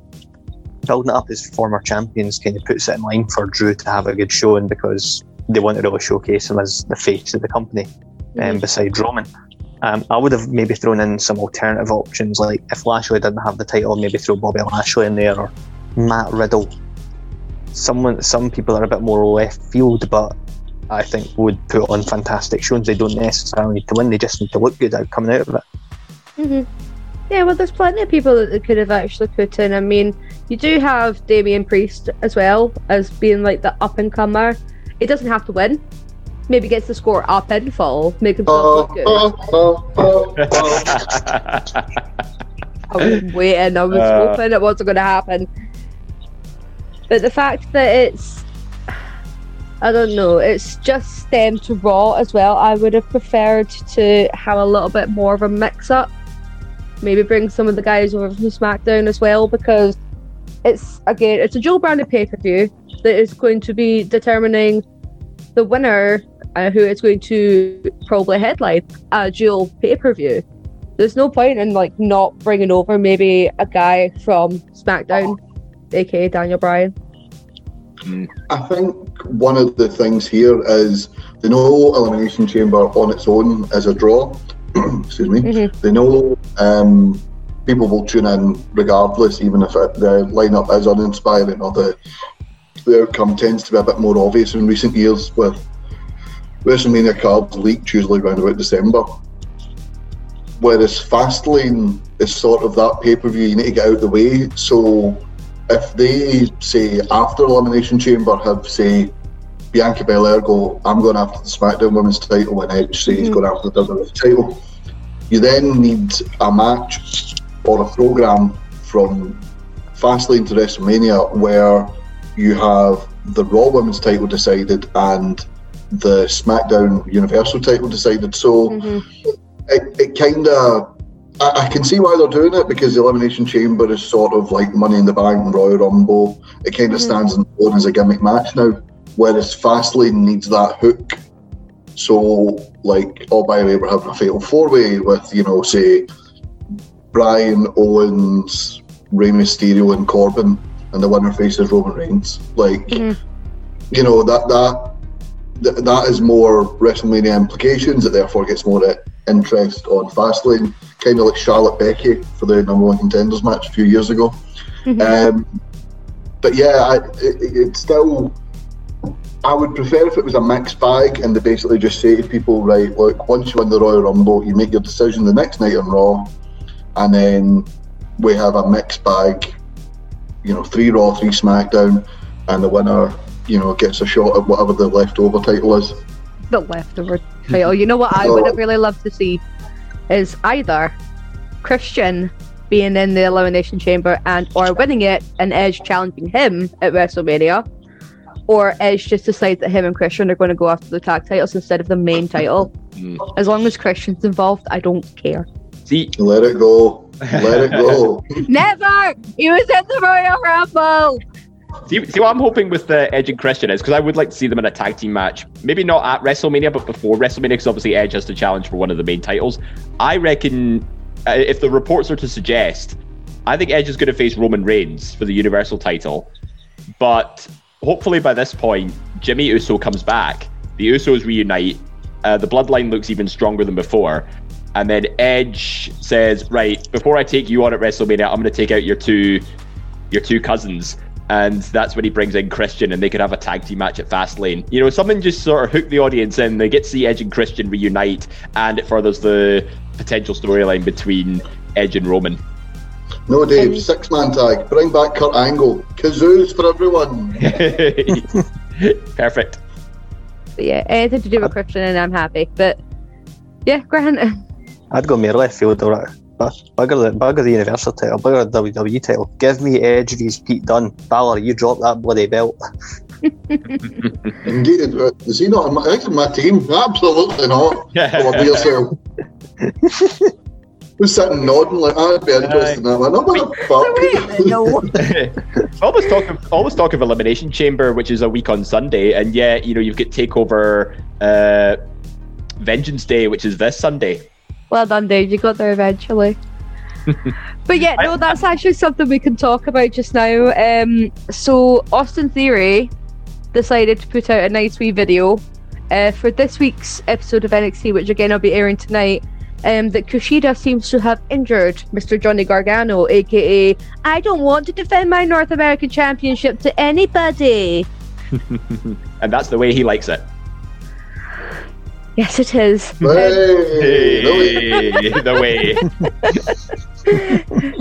Building it up as former champions kind of puts it in line for Drew to have a good showing because they want to really showcase him as the face of the company, mm-hmm. um, beside Roman. Um, I would have maybe thrown in some alternative options, like if Lashley didn't have the title, maybe throw Bobby Lashley in there or Matt Riddle. Someone, some people are a bit more left field, but I think would put on fantastic showings. They don't necessarily need to win; they just need to look good out coming out of it. Mm-hmm. Yeah, well, there's plenty of people that they could have actually put in. I mean, you do have Damian Priest as well as being like the up-and-comer. It doesn't have to win. Maybe gets the score up and fall, make himself look good. I was waiting, I was uh, hoping it wasn't going to happen. But the fact that it's, I don't know, it's just stemmed to Raw as well. I would have preferred to have a little bit more of a mix-up. Maybe bring some of the guys over from SmackDown as well, because it's, again, it's a dual-branded pay-per-view that is going to be determining the winner, uh, who it's going to probably headline a dual pay-per-view. There's no point in like not bringing over maybe a guy from SmackDown, aka Daniel Bryan. I think one of the things here is the no Elimination Chamber on its own is a draw. Excuse me. Mm-hmm. They know um, people will tune in regardless, even if it, the lineup is uninspiring or the the outcome tends to be a bit more obvious in recent years. With WrestleMania cards leaked usually around about December, whereas Fastlane is sort of that pay-per-view you need to get out of the way. So if they say after Elimination Chamber have say. Bianca Belair go, I'm going after the SmackDown Women's title, and Edge says he's mm. going after the W W E title. You then need a match or a programme from Fastlane to WrestleMania where you have the Raw Women's title decided and the SmackDown Universal title decided. So mm-hmm. it, it kind of, I, I can see why they're doing it, because the Elimination Chamber is sort of like Money in the Bank, Royal Rumble. It kind of mm-hmm. stands on its own as a gimmick match now. Whereas Fastlane needs that hook. So, like, oh, by the way, we're having a fatal four-way with, you know, say, Brian, Owens, Rey Mysterio and Corbin, and the winner faces Roman Reigns. Like, mm. you know, that that th- that is more WrestleMania implications. It therefore gets more uh, interest on Fastlane, kind of like Charlotte Becky for the number one contenders match a few years ago. Mm-hmm. Um, but yeah, I, it, it's still... I would prefer if it was a mixed bag and they basically just say to people, right, look, once you win the Royal Rumble, you make your decision the next night on Raw, and then we have a mixed bag, you know, three Raw, three SmackDown, and the winner, you know, gets a shot at whatever the leftover title is. The leftover title. You know what I would have really loved to see is either Christian being in the Elimination Chamber and or winning it and Edge challenging him at WrestleMania, or Edge just decides that him and Christian are going to go after the tag titles instead of the main title. Mm. As long as Christian's involved, I don't care. See, let it go. Let it go. Never! He was in the Royal Rumble! See, see what I'm hoping with the Edge and Christian is, because I would like to see them in a tag team match. Maybe not at WrestleMania, but before WrestleMania, because obviously Edge has to challenge for one of the main titles. I reckon, uh, if the reports are to suggest, I think Edge is going to face Roman Reigns for the Universal title. But... hopefully by this point, Jimmy Uso comes back, the Usos reunite, uh, the Bloodline looks even stronger than before, and then Edge says, right, before I take you on at WrestleMania, I'm going to take out your two your two cousins, and that's when he brings in Christian, and they could have a tag team match at Fastlane. You know, something just sort of hook the audience in, they get to see Edge and Christian reunite, and it furthers the potential storyline between Edge and Roman. No, Dave, six-man tag. Bring back Kurt Angle. Kazoos for everyone. Perfect. But yeah, anything to do with Christian and I'm happy. But yeah, Grant. I'd go more left field, alright. Bugger the, bugger the Universal title, bugger the W W E title. Give me Edge vs Pete Dunne. Balor, you drop that bloody belt. Indeed, is he not on my, on my team? Absolutely not. Or be yourself. Who's sitting nodding like, I'd be interested in that one. I'm going to fuck. Always talk of always talk of Elimination Chamber, which is a week on Sunday, and yeah, you know, you could take over uh, Vengeance Day, which is this Sunday. Well done, Dave. You got there eventually. But yeah, no, that's actually something we can talk about just now. Um, so Austin Theory decided to put out a nice wee video uh, for this week's episode of N X T, which again I'll be airing tonight, um, that Kushida seems to have injured Mister Johnny Gargano, aka I don't want to defend my North American Championship to anybody. And that's the way he likes it. Yes, it is. Hey, um, hey, the way. um,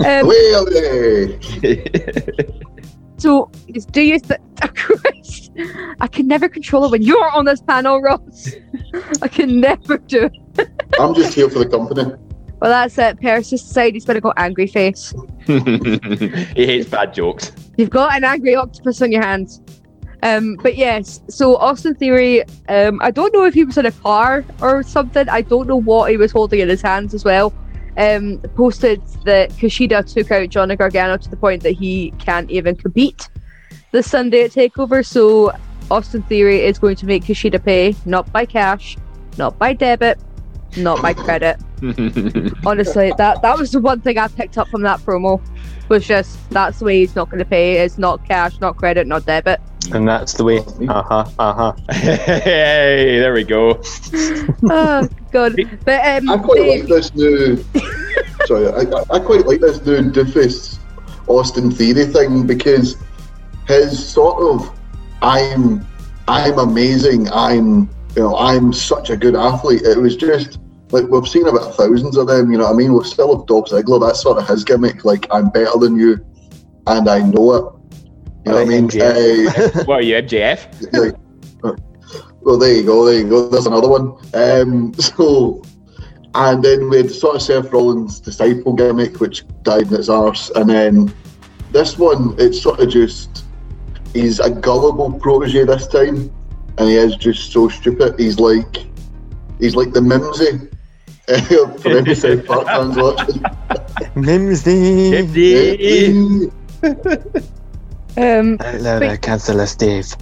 the way. So, do you think... Oh, I can never control it when you're on this panel, Ross. I can never do it. I'm just here for the company. Well, that's it. Paris just decided he's going to go angry face. He hates bad jokes. You've got an angry octopus on your hands. Um, but yes, so Austin Theory, um, I don't know if he was in a car or something. I don't know what he was holding in his hands as well. Um, posted that Kushida took out Johnny Gargano to the point that he can't even compete this Sunday at TakeOver. So Austin Theory is going to make Kushida pay, not by cash, not by debit, not by credit. Honestly, that, that was the one thing I picked up from that promo. Was just, that's the way he's not going to pay. It's not cash, not credit, not debit. And that's the way. Uh-huh, uh-huh. Hey, there we go. Oh, God. But, um, I quite they... like this new... Sorry, I, I quite like this new doofus Austin Theory thing, because his sort of, I'm, I'm amazing, I'm, you know, I'm such a good athlete. It was just... Like, we've seen about thousands of them, you know what I mean? We've still have Dolph Ziggler, that's sort of his gimmick, like, I'm better than you, and I know it. You know what I mean? Uh, what are you, M J F? Like, well, there you go, there you go, there's another one. Um, so, and then we had sort of Seth Rollins' disciple gimmick, which died in its arse, and then this one, it's sort of just, he's a gullible protege this time, and he is just so stupid, he's like, he's like the Mimsy. For every South Park fans watching. Mimsy! Mimsy! um, I love but, cancel us, Dave.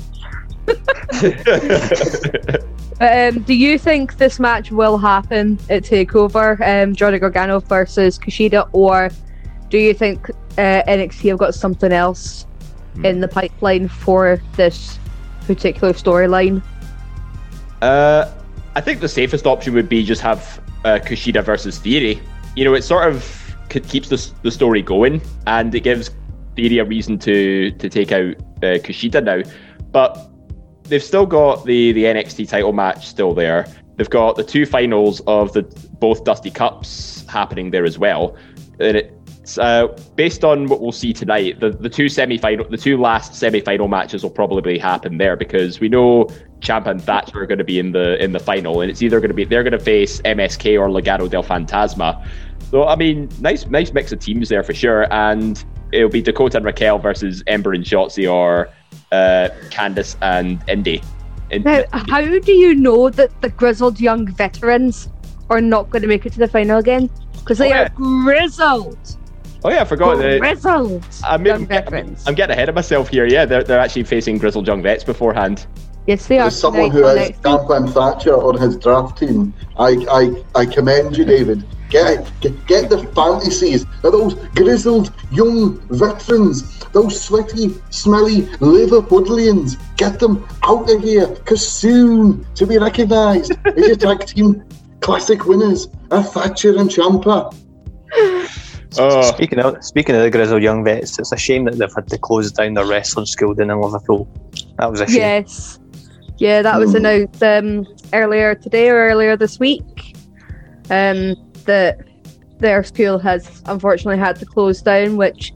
um, do you think this match will happen at TakeOver? Um, Johnny Gargano versus Kushida, or do you think uh, N X T have got something else hmm. in the pipeline for this particular storyline? Uh, I think the safest option would be just have Uh, Kushida versus Theory. You know, it sort of c- keeps the, the story going, and it gives Theory a reason to to take out uh, Kushida now. But they've still got the, the N X T title match still there. They've got the two finals of the both Dusty Cups happening there as well. And it's uh, based on what we'll see tonight, the, the two semi-final, the two last semi-final matches will probably happen there, because we know Champ and Thatcher are going to be in the in the final, and it's either going to be they're going to face M S K or Legado del Fantasma. So I mean, nice nice mix of teams there for sure, and it'll be Dakota and Raquel versus Ember and Shotzi, or uh, Candice and Indy. Now, how do you know that the grizzled young veterans are not going to make it to the final again? Because they oh, yeah. are grizzled. Oh yeah, I forgot. Grizzled the, I mean, young I'm, veterans. I'm getting ahead of myself here. Yeah, they're they're actually facing grizzled young vets beforehand. Yes, they are. Someone who has Champa and Thatcher on his draft team, I, I, I commend you, David. Get, get, get the fantasies of those grizzled young veterans, those sweaty, smelly Liverpudlians. Get them out of here, because soon to be recognised as your tag team classic winners are Thatcher and Champa. Oh. Speaking of speaking of the grizzled young vets, it's a shame that they've had to close down their wrestling school down in Liverpool. That was a shame. Yes. Yeah, that was announced um, earlier today or earlier this week. Um, that their school has unfortunately had to close down, which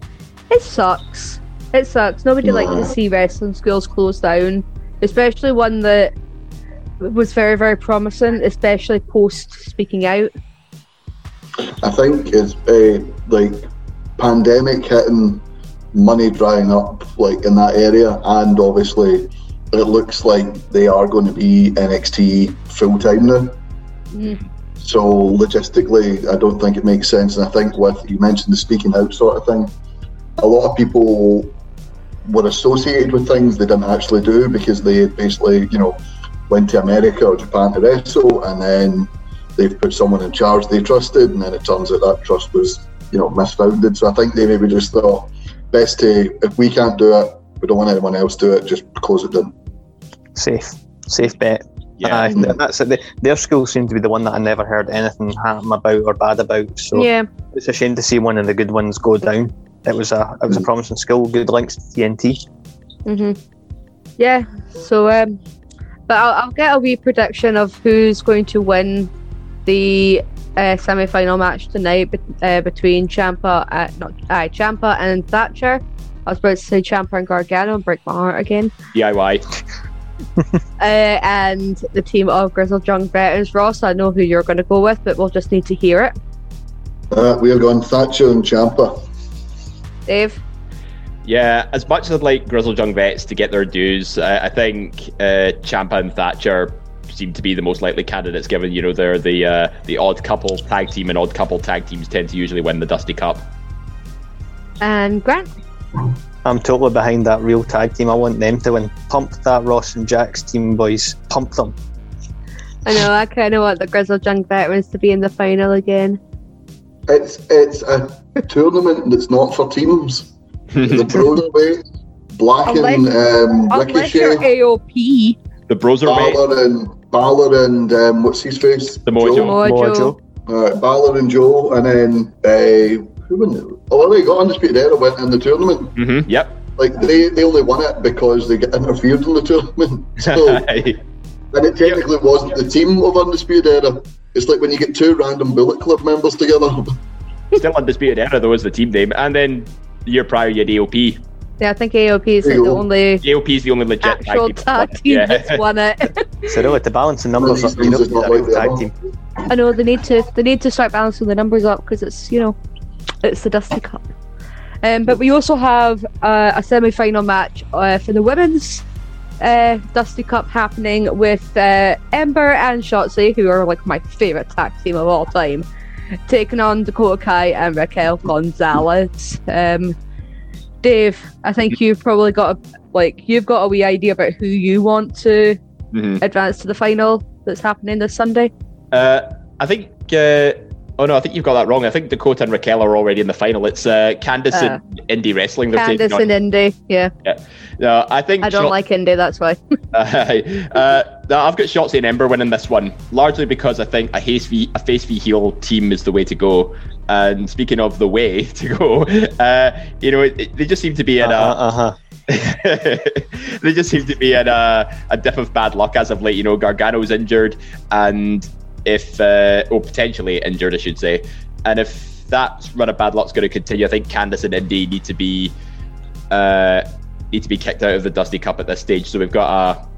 it sucks. It sucks. Nobody likes to see wrestling schools close down, especially one that was very, very promising, especially post Speaking Out. I think it's uh, like pandemic hitting, money drying up like in that area, and obviously it looks like they are going to be N X T full time now. Mm. So logistically, I don't think it makes sense. And I think with, you mentioned the Speaking Out sort of thing, a lot of people were associated with things they didn't actually do because they basically, you know, went to America or Japan to wrestle, and then they've put someone in charge they trusted, and then it turns out that trust was, you know, misfounded. So I think they maybe just thought, best to, if we can't do it, we don't want anyone else to do it, just close it down. Safe. Safe bet. Yeah, uh, mm-hmm. that's it. Their school seemed to be the one that I never heard anything happen about or bad about. So yeah, it's a shame to see one of the good ones go down. It was a, it was a promising school, good links to T N T. Mhm. Yeah. So, um, but I'll, I'll get a wee prediction of who's going to win the uh, semi-final match tonight be- uh, between Ciampa, uh, not uh, Ciampa and Thatcher. I was about to say Ciampa and Gargano and break my heart again. D I Y. uh, and the team of Grizzled Young Veterans. Ross, I know who you're going to go with, but we'll just need to hear it. Uh, we are going Thatcher and Ciampa. Dave? Yeah, as much as I'd like Grizzled Young Vets to get their dues, uh, I think uh, Ciampa and Thatcher seem to be the most likely candidates, given, you know, they're the uh, the odd couple tag team, and odd couple tag teams tend to usually win the Dusty Cup. And Grant? I'm totally behind that real tag team. I want them to win. Pump that Ross and Jack's team, boys. Pump them. I know, I kind of want the Grizzled Young Veterans to be in the final again. It's it's a tournament that's not for teams. The Broserweight, Black and um, Ricochet. Unless A O P. The Broserweight. Balor and, Balor and um, what's his face? The Mojo. Mojo. Mojo. Uh, Balor and Joe, and then... Uh, Who wouldn't? Oh, they got Undisputed Era went in the tournament. Mm-hmm, yep. Like they, they only won it because they got interfered in the tournament. So, and it technically yep. wasn't the team of Undisputed Era. It's like when you get two random Bullet Club members together. Still Undisputed Era though was the team name, and then the year prior you had A O P. Yeah, I think A O P is like the only A O P is the only legit actual tag team, tag team that's won it. So really, to balance the numbers up, you know, like tag team. I know they need to they need to start balancing the numbers up because it's you know. It's the Dusty Cup. Um, but we also have uh, a semi-final match uh, for the women's uh, Dusty Cup happening with uh, Ember and Shotzi, who are like my favourite tag team of all time, taking on Dakota Kai and Raquel Gonzalez. Um, Dave, I think you've probably got a, like you've got a wee idea about who you want to mm-hmm. advance to the final that's happening this Sunday. Uh, I think... Uh... Oh no, I think you've got that wrong. I think Dakota and Raquel are already in the final. It's uh, Candice uh, and Indie Wrestling. Candice and Indie, yeah. yeah. No, I think I don't Shot- like Indie, that's why. uh, uh, no, I've got Shotzi and Ember winning this one, largely because I think a face v a face v heel team is the way to go. And speaking of the way to go, uh, you know, it, it, they just seem to be in uh-huh, a... Uh-huh. they just seem to be in a, a diff of bad luck as of late. You know, Gargano's injured and... If, uh, or potentially injured, I should say. And if that run of bad luck's going to continue, I think Candice and Indy need to be uh, need to be kicked out of the Dusty Cup at this stage. So we've got a...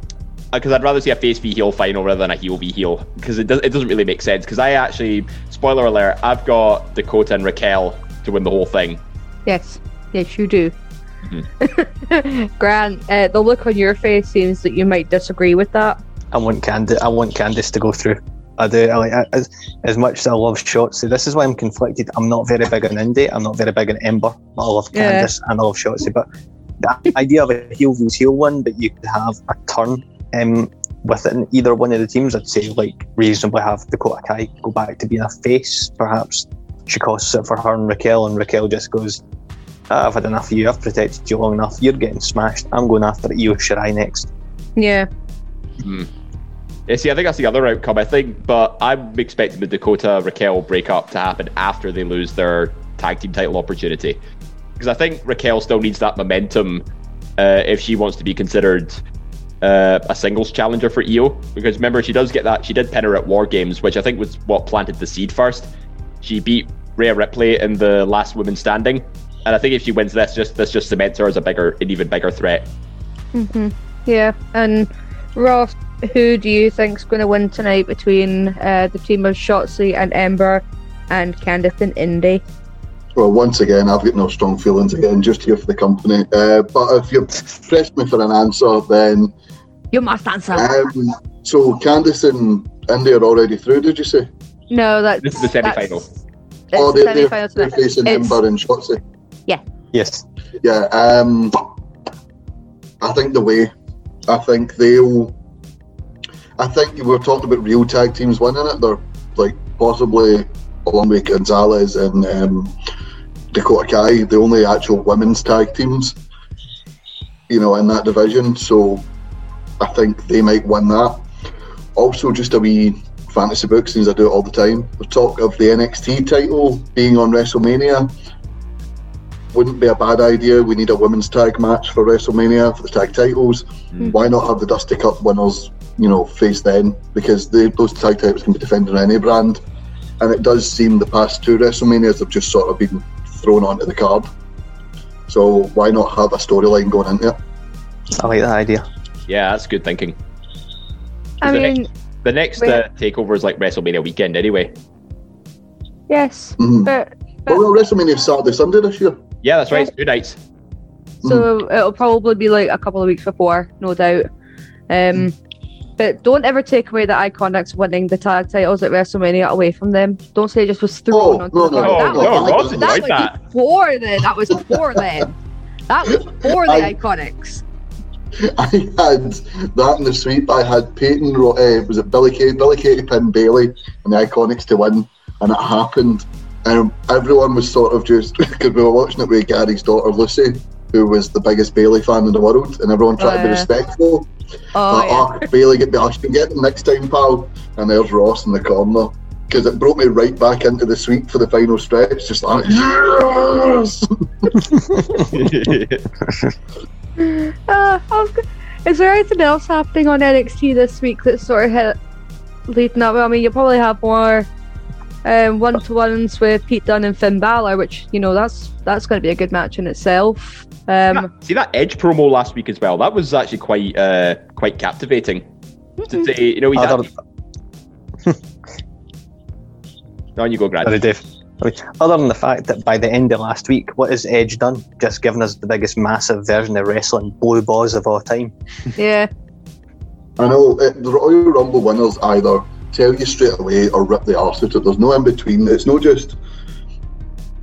Because I'd rather see a face v heel final rather than a heel v heel. Because it, does, it doesn't really make sense. Because I actually... Spoiler alert, I've got Dakota and Raquel to win the whole thing. Yes. Yes, you do. Mm-hmm. Grant, uh, the look on your face seems that you might disagree with that. I want Candice, I want Candice to go through. I do. I like I, as, as much as I love Shotzi. This is why I'm conflicted. I'm not very big on Indy. I'm not very big on Ember. I love Candice yeah. and I love Shotzi. But the idea of a heel versus heel one, but you could have a turn um, within either one of the teams. I'd say, like, reasonably have Dakota Kai go back to being a face. Perhaps she costs it for her and Raquel, and Raquel just goes, "I've had enough of you. I've protected you long enough. You're getting smashed. I'm going after Io Shirai next." Yeah. Hmm. Yeah, see, I think that's the other outcome, I think, but I'm expecting the Dakota-Raquel breakup to happen after they lose their tag team title opportunity. Because I think Raquel still needs that momentum uh, if she wants to be considered uh, a singles challenger for Io. Because remember, she does get that, she did pin her at War Games, which I think was what planted the seed first. She beat Rhea Ripley in the last woman standing, and I think if she wins this, just this just cements her as a bigger, an even bigger threat. Mm-hmm. Yeah, and Ross, who do you think's going to win tonight between uh, the team of Shotzi and Ember and Candice and Indy? Well, once again, I've got no strong feelings again, just here for the company. Uh, but if you press me for an answer, then... You must answer. Um, so Candice and Indy are already through, did you say? No, that's... This is the semi-final. Oh, they're, the semi-final they're facing it's... Ember and Shotzi. Yeah. Yes. Yeah, um... I think the way... I think they'll... I think we're talking about real tag teams winning it. They're, like, possibly along with Gonzalez and um, Dakota Kai, the only actual women's tag teams, you know, in that division. So I think they might win that. Also, just a wee fantasy book, since I do it all the time. The talk of the N X T title being on WrestleMania wouldn't be a bad idea. We need a women's tag match for WrestleMania for the tag titles. Mm. Why not have the Dusty Cup winners, you know, face then? Because they, those tag titles can be defended on any brand. And it does seem the past two WrestleManias have just sort of been thrown onto the card. So why not have a storyline going into it? I like that idea. Yeah, that's good thinking. I the mean... Next, the next uh, takeover is like WrestleMania weekend anyway. Yes, mm-hmm. but... but well, well, WrestleMania Saturday, Sunday this year. Yeah, that's right, it's two nights. So mm. it'll probably be like a couple of weeks before, no doubt. Um... Mm. But don't ever take away the Iconics winning the tag titles at WrestleMania away from them. Don't say it just was thrown oh, onto no, the card. No, that no, was, no, like, no, that was before then. That was before then. That was before the I, Iconics. I had that in the sweep. I had Peyton, uh, was it Billy Kay? Billy Kay to pin Bayley and the Iconics to win. And it happened. And everyone was sort of just, because we were watching it with Gary's daughter, Lucy, who was the biggest Bayley fan in the world. And everyone tried uh, to be respectful. Oh, like, yeah. oh, Bailey, get behind me, get him next time, pal. And there's Ross in the corner, because it brought me right back into the sweep for the final stretch. Just like, yes! uh, is there anything else happening on N X T this week that's sort of hit, leading up? I mean, you probably have more um, one-to-ones with Pete Dunne and Finn Balor, which, you know, that's that's going to be a good match in itself. Um, see, that, see that Edge promo last week as well. That was actually quite, uh, quite captivating. Mm-hmm. To say, you know, he's actually... On you go, Grant. Sorry, Dave. Other than the fact that by the end of last week, what has Edge done? Just given us the biggest massive version of wrestling blue balls of all time. Yeah. I know it, the Royal Rumble winners either tell you straight away or rip the arse out of it. There's no in between. It's not just,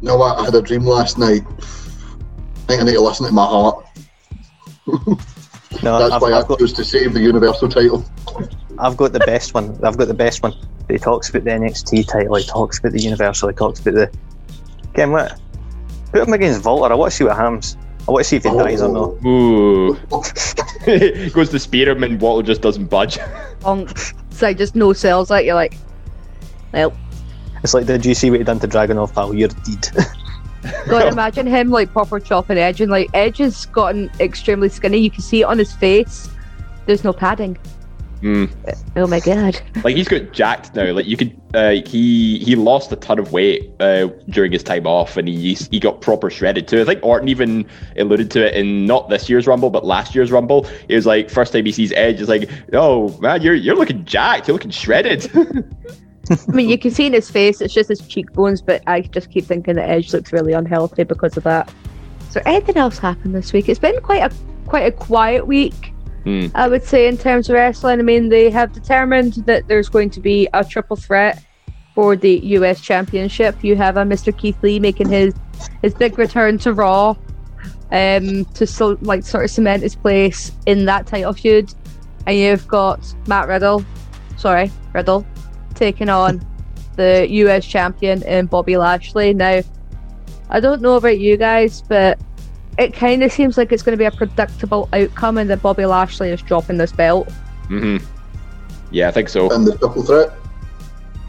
you know what, I had a dream last night. I think I need to listen to my heart. no, That's I've, why I've I chose got, to save the Universal title. I've got the best one. I've got the best one. He talks about the N X T title, he talks about the Universal, he talks about the... Ken, what? Put him against Volter. I want to see what happens. I want to see if he oh. dies or not. Ooh. Goes to spear him and Walter just doesn't budge. Um, it's like just no cells. Like, you're like... Well. It's like, did you see what he done to Dragunov, pal? You're dead. God, imagine him like proper chopping Edge, and like Edge has gotten extremely skinny. You can see it on his face. There's no padding. Mm. Oh my god! Like he's got jacked now. Like you could, uh, he he lost a ton of weight uh, during his time off, and he he got proper shredded too. I think Orton even alluded to it in not this year's Rumble, but last year's Rumble. It was like first time he sees Edge, it's like, oh man, you're you're looking jacked. You're looking shredded. I mean, you can see in his face, it's just his cheekbones, but I just keep thinking that Edge looks really unhealthy because of that. So anything else happened this week? It's been quite a quite a quiet week, mm. I would say, in terms of wrestling. I mean, they have determined that there's going to be a triple threat for the U S Championship. You have a Mister Keith Lee making his, his big return to Raw um, to so, like sort of cement his place in that title feud. And you've got Matt Riddle, sorry, Riddle, taking on the U S champion in Bobby Lashley. Now, I don't know about you guys, but it kind of seems like it's going to be a predictable outcome and that Bobby Lashley is dropping this belt. Mm-hmm. Yeah, I think so. And the double threat?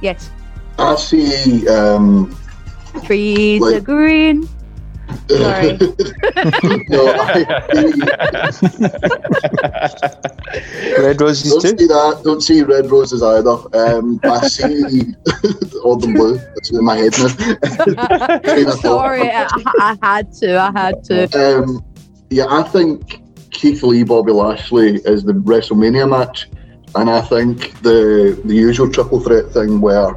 Yes. I see... Um, Trees like, are green. Sorry. No, I, red roses don't too. See that. Don't see red roses either. Um, I see all the blue. That's in my head now. Sorry, I, I had to. I had to. Um, yeah, I think Keith Lee Bobby Lashley is the WrestleMania match, and I think the the usual triple threat thing where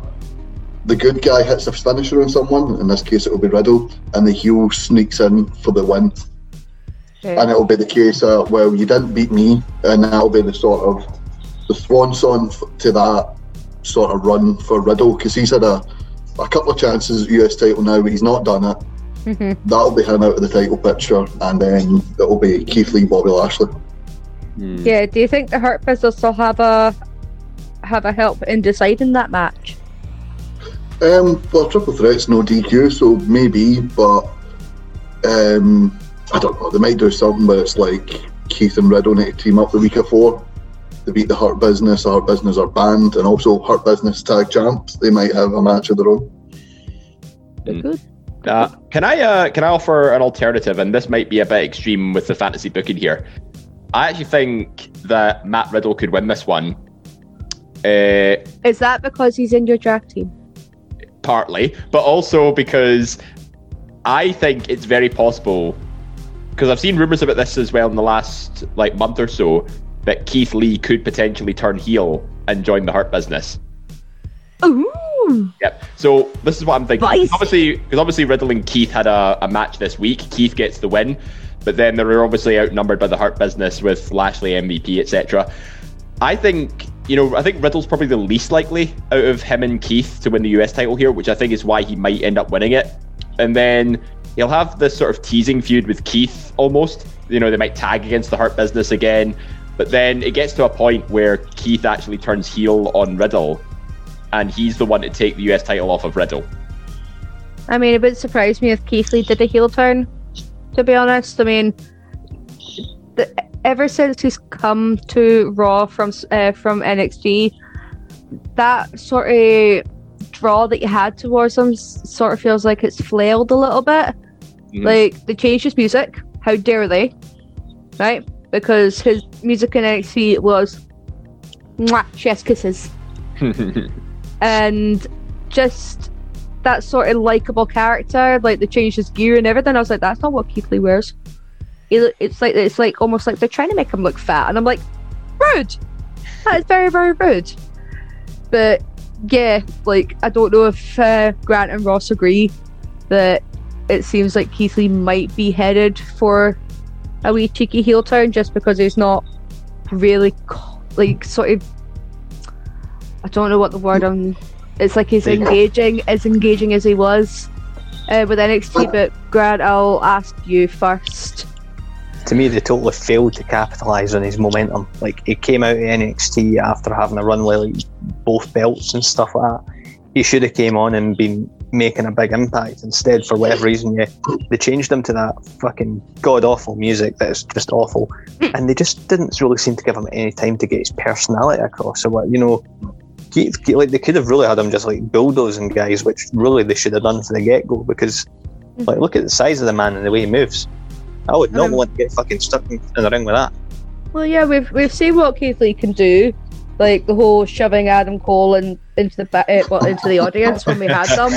the good guy hits a finisher on someone, in this case it'll be Riddle, and the heel sneaks in for the win. Okay. And it'll be the case of, well, you didn't beat me, and that'll be the sort of, the swan song to that sort of run for Riddle, because he's had a, a couple of chances at U S title now, but he's not done it. Mm-hmm. That'll be him out of the title picture, and then it'll be Keith Lee, Bobby Lashley. Mm. Yeah, do you think the Hurt Business will have a, have a help in deciding that match? Um, well, triple threat's no D Q, so maybe, but um, I don't know. They might do something, but it's like Keith and Riddle need to team up the week before. They beat the Hurt Business, the Hurt Business are banned, and also Hurt Business tag champs. They might have a match of their own. Mm. Uh, can I uh, can I offer an alternative? And this might be a bit extreme with the fantasy booking here. I actually think that Matt Riddle could win this one. Uh, Is that because he's in your draft team? Partly, but also because I think it's very possible, because I've seen rumours about this as well in the last like month or so, that Keith Lee could potentially turn heel and join the Hurt Business. Ooh. Yep. So this is what I'm thinking. Vice. Obviously, because obviously Riddle and Keith had a, a match this week. Keith gets the win, but then they were obviously outnumbered by the Hurt Business with Lashley, M V P, et cetera. I think. You know, I think Riddle's probably the least likely out of him and Keith to win the U S title here, which I think is why he might end up winning it. And then he'll have this sort of teasing feud with Keith almost. You know, they might tag against the Hurt Business again. But then it gets to a point where Keith actually turns heel on Riddle, and he's the one to take the U S title off of Riddle. I mean, it would surprise me if Keith Lee did a heel turn, to be honest. I mean, the... ever since he's come to Raw from uh, from N X T, that sort of draw that you had towards him sort of feels like it's flailed a little bit. Mm. Like, they changed his music. How dare they? Right? Because his music in N X T was mwah, chest kisses. And just that sort of likable character, like they changed his gear and everything. I was like, that's not what Keith Lee wears. It's like it's like almost like they're trying to make him look fat, and I'm like, rude. That is very, very rude. But yeah, like I don't know if uh, Grant and Ross agree that it seems like Keith Lee might be headed for a wee cheeky heel turn, just because he's not really like sort of. I don't know what the word I'm. It's like he's engaging, as engaging as he was uh, with N X T. But Grant, I'll ask you first. To me, they totally failed to capitalise on his momentum. Like, he came out of N X T after having a run with like, both belts and stuff like that. He should have came on and been making a big impact. Instead, for whatever reason, yeah, they changed him to that fucking god-awful music that is just awful. And they just didn't really seem to give him any time to get his personality across. So, you know, like they could have really had him just like bulldozing guys, which really they should have done from the get-go, because like look at the size of the man and the way he moves. I would not um, want to get fucking stuck in the ring with that. Well, yeah, we've we've seen what Keith Lee can do, like the whole shoving Adam Cole and into the ba- uh, well, into the audience when we had them.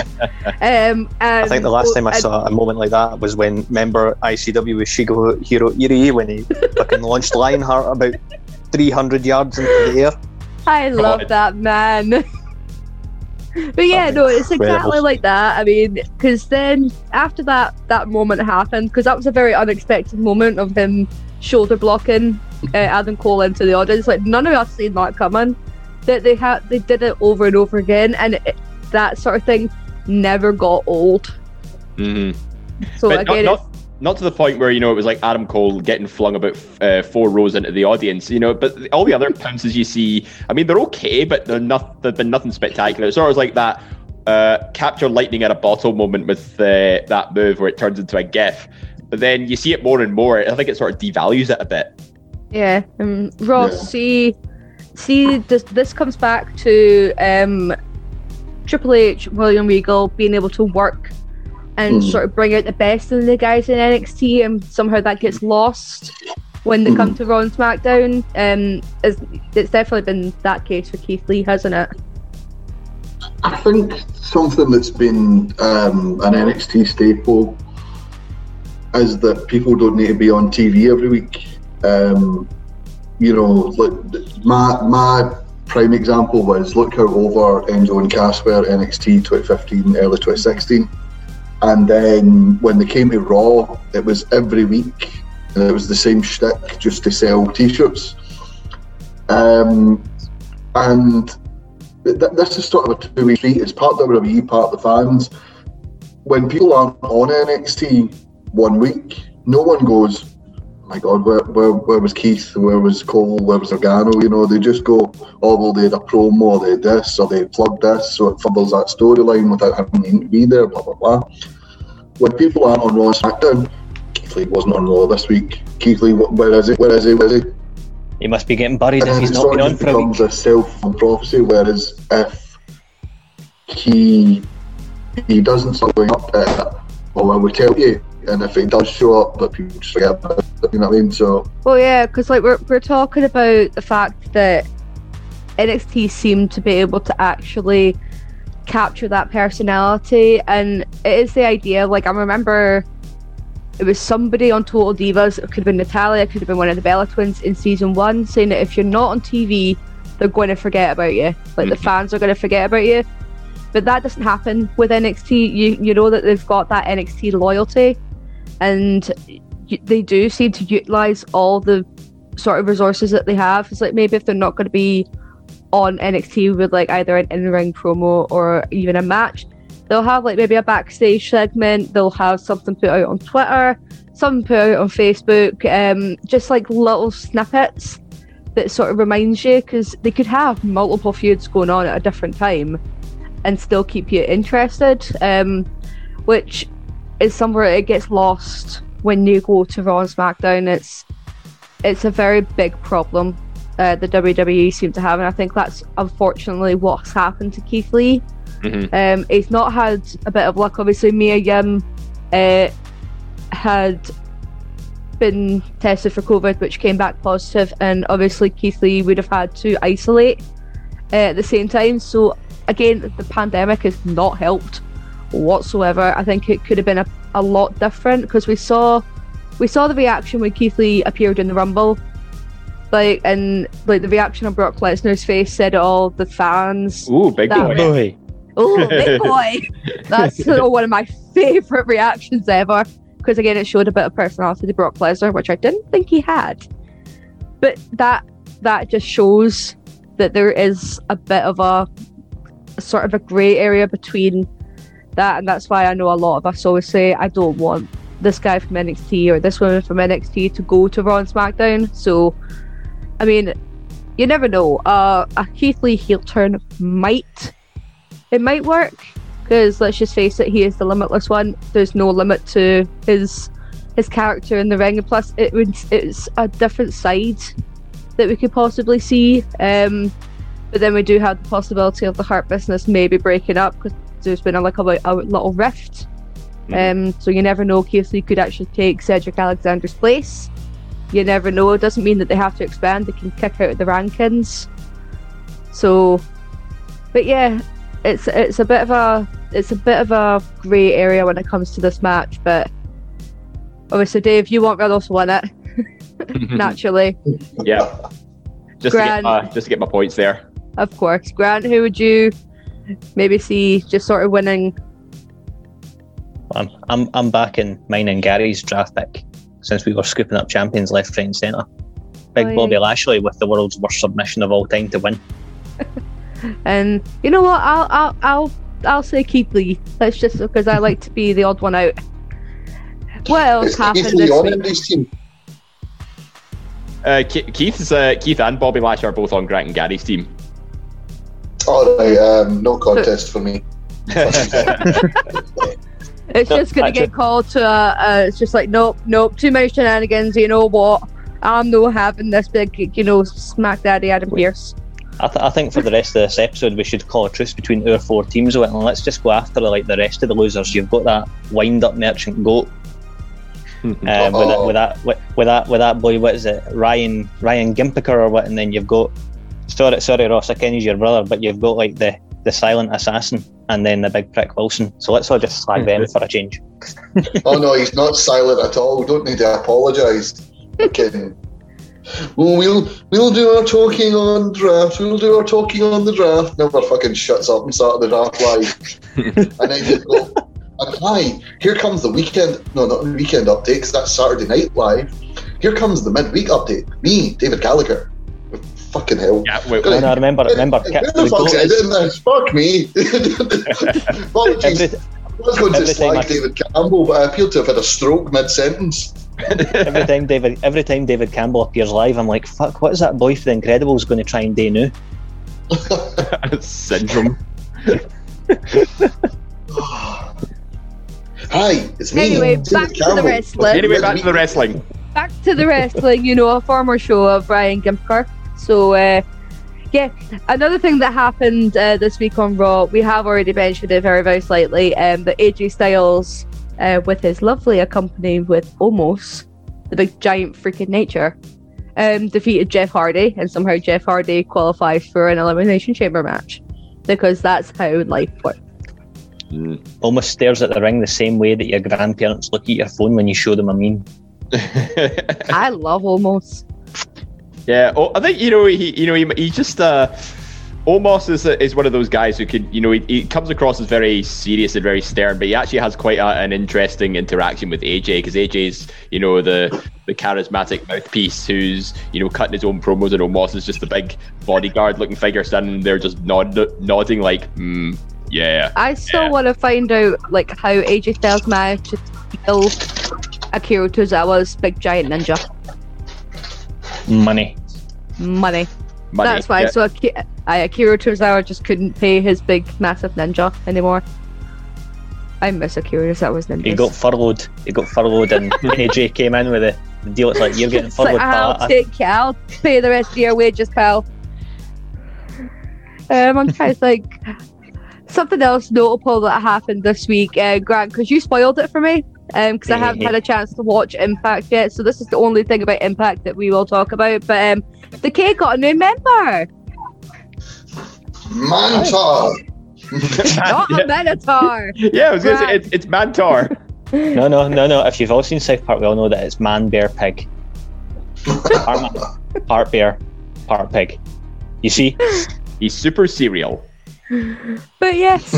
Um, and I think the last time I and, saw a moment like that was when, remember I C W with Shigeru Irie when he fucking launched Lionheart about three hundred yards into the air. I love God. That man. But yeah, no, it's exactly incredible. Like that. I mean, because then after that, that moment happened, because that was a very unexpected moment of him shoulder blocking uh, Adam Cole into the audience. Like, none of us seen that coming. That they had, they did it over and over again, and it, that sort of thing never got old. Mm-hmm. So but again, not, not, not to the point where you know it was like Adam Cole getting flung about uh, four rows into the audience, you know. But all the other pounces you see, I mean, they're okay, but they're not. They've been nothing spectacular. It's sort of like that. Uh, capture lightning in a bottle moment with uh, that move where it turns into a gif, but then you see it more and more. I think it sort of devalues it a bit. Yeah, um, Ross, yeah. see, see, this, this comes back to um, Triple H, William Regal being able to work and mm. sort of bring out the best in the guys in N X T, and somehow that gets lost when they mm. come to Raw and SmackDown. Um, it's, it's definitely been that case for Keith Lee, hasn't it? I think something that's been um, an N X T staple is that people don't need to be on T V every week. Um, you know, like my my prime example was look how over Enzo and Cass were N X T twenty fifteen, early twenty sixteen, and then when they came to Raw, it was every week and it was the same shtick just to sell t-shirts. Um, and th- this is sort of a two-way street. It's part W W E, part the fans. When people aren't on N X T one week, no one goes, my God, where, where where was Keith? Where was Cole? Where was Organo? You know, they just go, oh, well, they had a promo, or they had this, or they plugged this, so it fumbles that storyline without having to be there, blah, blah, blah. When people aren't on Raw and SmackDown, Keith Lee wasn't on Raw this week. Keith Lee, where is he? Where is he? Where is he? He must be getting buried and if he's not been on for a week. It becomes a self-fulfilling prophecy, whereas if he, he doesn't start going up at it, well, I would tell you, and if it does show up, but people just forget about it, you know what I mean? So, well, yeah, because like we're we're talking about the fact that N X T seemed to be able to actually capture that personality, and it is the idea. Like I remember, it was somebody on Total Divas. It could have been Natalia. It could have been one of the Bella Twins in season one, saying that if you're not on T V, they're going to forget about you. Like mm-hmm. the fans are going to forget about you. But that doesn't happen with N X T. You you know that they've got that N X T loyalty. And they do seem to utilise all the sort of resources that they have. It's like maybe if they're not going to be on N X T with like either an in-ring promo or even a match, they'll have like maybe a backstage segment. They'll have something put out on Twitter, something put out on Facebook, um, just like little snippets that sort of reminds you, because they could have multiple feuds going on at a different time and still keep you interested, um, which... it's somewhere it gets lost when you go to Raw and SmackDown. It's it's a very big problem uh, the W W E seem to have, and I think that's unfortunately what's happened to Keith Lee. Mm-hmm. Um, he's not had a bit of luck. Obviously, Mia Yim uh, had been tested for COVID, which came back positive, and obviously Keith Lee would have had to isolate uh, at the same time. So again, the pandemic has not helped whatsoever. I think it could have been a, a lot different, because we saw we saw the reaction when Keith Lee appeared in the Rumble, like and like the reaction on Brock Lesnar's face said it all. The fans, ooh, big that, boy, ooh, big boy. That's uh, one of my favourite reactions ever, because again, it showed a bit of personality to Brock Lesnar, which I didn't think he had. But that that just shows that there is a bit of a, a sort of a grey area between that, and that's why I know a lot of us always say I don't want this guy from N X T or this woman from N X T to go to Raw and SmackDown. So I mean, you never know, uh, a Keith Lee heel turn might it might work, because let's just face it, he is the limitless one. There's no limit to his his character in the ring, and plus it would, it's a different side that we could possibly see, um, but then we do have the possibility of the Hurt Business maybe breaking up, because there's been a, like a, a little rift, um, so you never know. Keith Lee could actually take Cedric Alexander's place. You never know. It doesn't mean that they have to expand. They can kick out of the rankings. So, but yeah, it's it's a bit of a it's a bit of a grey area when it comes to this match. But obviously, Dave, you want Riddle to win it naturally. Yeah, just Grant, to get my, just to get my points there. Of course, Grant. Who would you maybe see just sort of winning? I'm I'm I'm back in mine and Gary's draft pick, since we were scooping up champions left, right and centre. Big oh, Bobby yeah. Lashley with the world's worst submission of all time to win. And you know what? I'll I'll I'll I'll say Keith Lee. That's just because I like to be the odd one out. What else Is happened Keith this week? This team? Uh, Ke- Keith's uh, Keith and Bobby Lashley are both on Grant and Gary's team. All right, um, no contest for me. It's just going to get called to uh, uh, it's just like, nope, nope, too many shenanigans, you know what, I'm not having this big, you know, smack daddy Adam Pearce. I, th- I think for the rest of this episode we should call a truce between our four teams and let's just go after like the rest of the losers. You've got that wind up merchant goat um, with, that, with that with, with that with that boy, what is it, Ryan Ryan Gimpiker or what, and then you've got sorry sorry Ross, I can use your brother, but you've got like the the silent assassin and then the big prick Wilson, so let's all just slag them for a change. Oh no, he's not silent at all, we don't need to apologise. Okay. Well, we'll we'll do our talking on draft. We'll do our talking on the draft. Never fucking shuts up and starts the draft live. And I just go, and hi, here comes the weekend. No, not the weekend update, because that's Saturday Night Live. Here comes the midweek update. Me, David Gallagher. Fucking hell! Yeah, wait, wait. I, I remember. Remember. Where the, the fuck's it? Fuck me. Apologies. I was going to slag David Campbell, but I appear to have had a stroke mid-sentence. every time David, every time David Campbell appears live, I'm like, "Fuck! What is that boy from The Incredibles going to try and do now?" Syndrome. Hi, it's me. Anyway, David back Campbell. to the wrestling. Anyway, back to the wrestling. Back to the wrestling. You know, a former show of Ryan Gimpiker. So, uh, yeah, another thing that happened uh, this week on Raw, we have already mentioned it very, very slightly, um, but A J Styles. Uh, with his lovely accompany with Omos, the big giant freak of nature, um, defeated Jeff Hardy, and somehow Jeff Hardy qualified for an Elimination Chamber match because that's how life works. Mm. Almost stares at the ring the same way that your grandparents look at your phone when you show them a meme. I love Omos. Yeah, oh, I think you know he, you know he, he just. Uh... Omos is is one of those guys who could, you know, he, he comes across as very serious and very stern, but he actually has quite a, an interesting interaction with A J, because A J's, you know, the the charismatic mouthpiece who's, you know, cutting his own promos, and Omos is just the big bodyguard looking figure standing there just nod, nodding like, mm, yeah. I still yeah. want to find out, like, how A J Styles managed to kill Akira Tozawa's big giant ninja. Money. Money. Money, that's why. Yeah. So Akira, Akira Tozawa just couldn't pay his big, massive ninja anymore. I miss Akira Tozawa's ninja. He got furloughed. He got furloughed, and A J came in with the deal. It's like, you're getting furloughed. Like, I'll take you. I'll pay the rest of your wages, pal. Um, I'm kind of like something else notable that happened this week, uh, Grant, because you spoiled it for me. Um, because I haven't had a chance to watch Impact yet, so this is the only thing about Impact that we will talk about. But um, the K got a new member. Mantar. Not a Minotaur. Yeah, I was going to say it's, it's Mantar. no, no, no, no. If you've all seen South Park, we all know that it's Man, Bear, Pig. Part, man, part bear, part pig. You see, he's super cereal. But yes,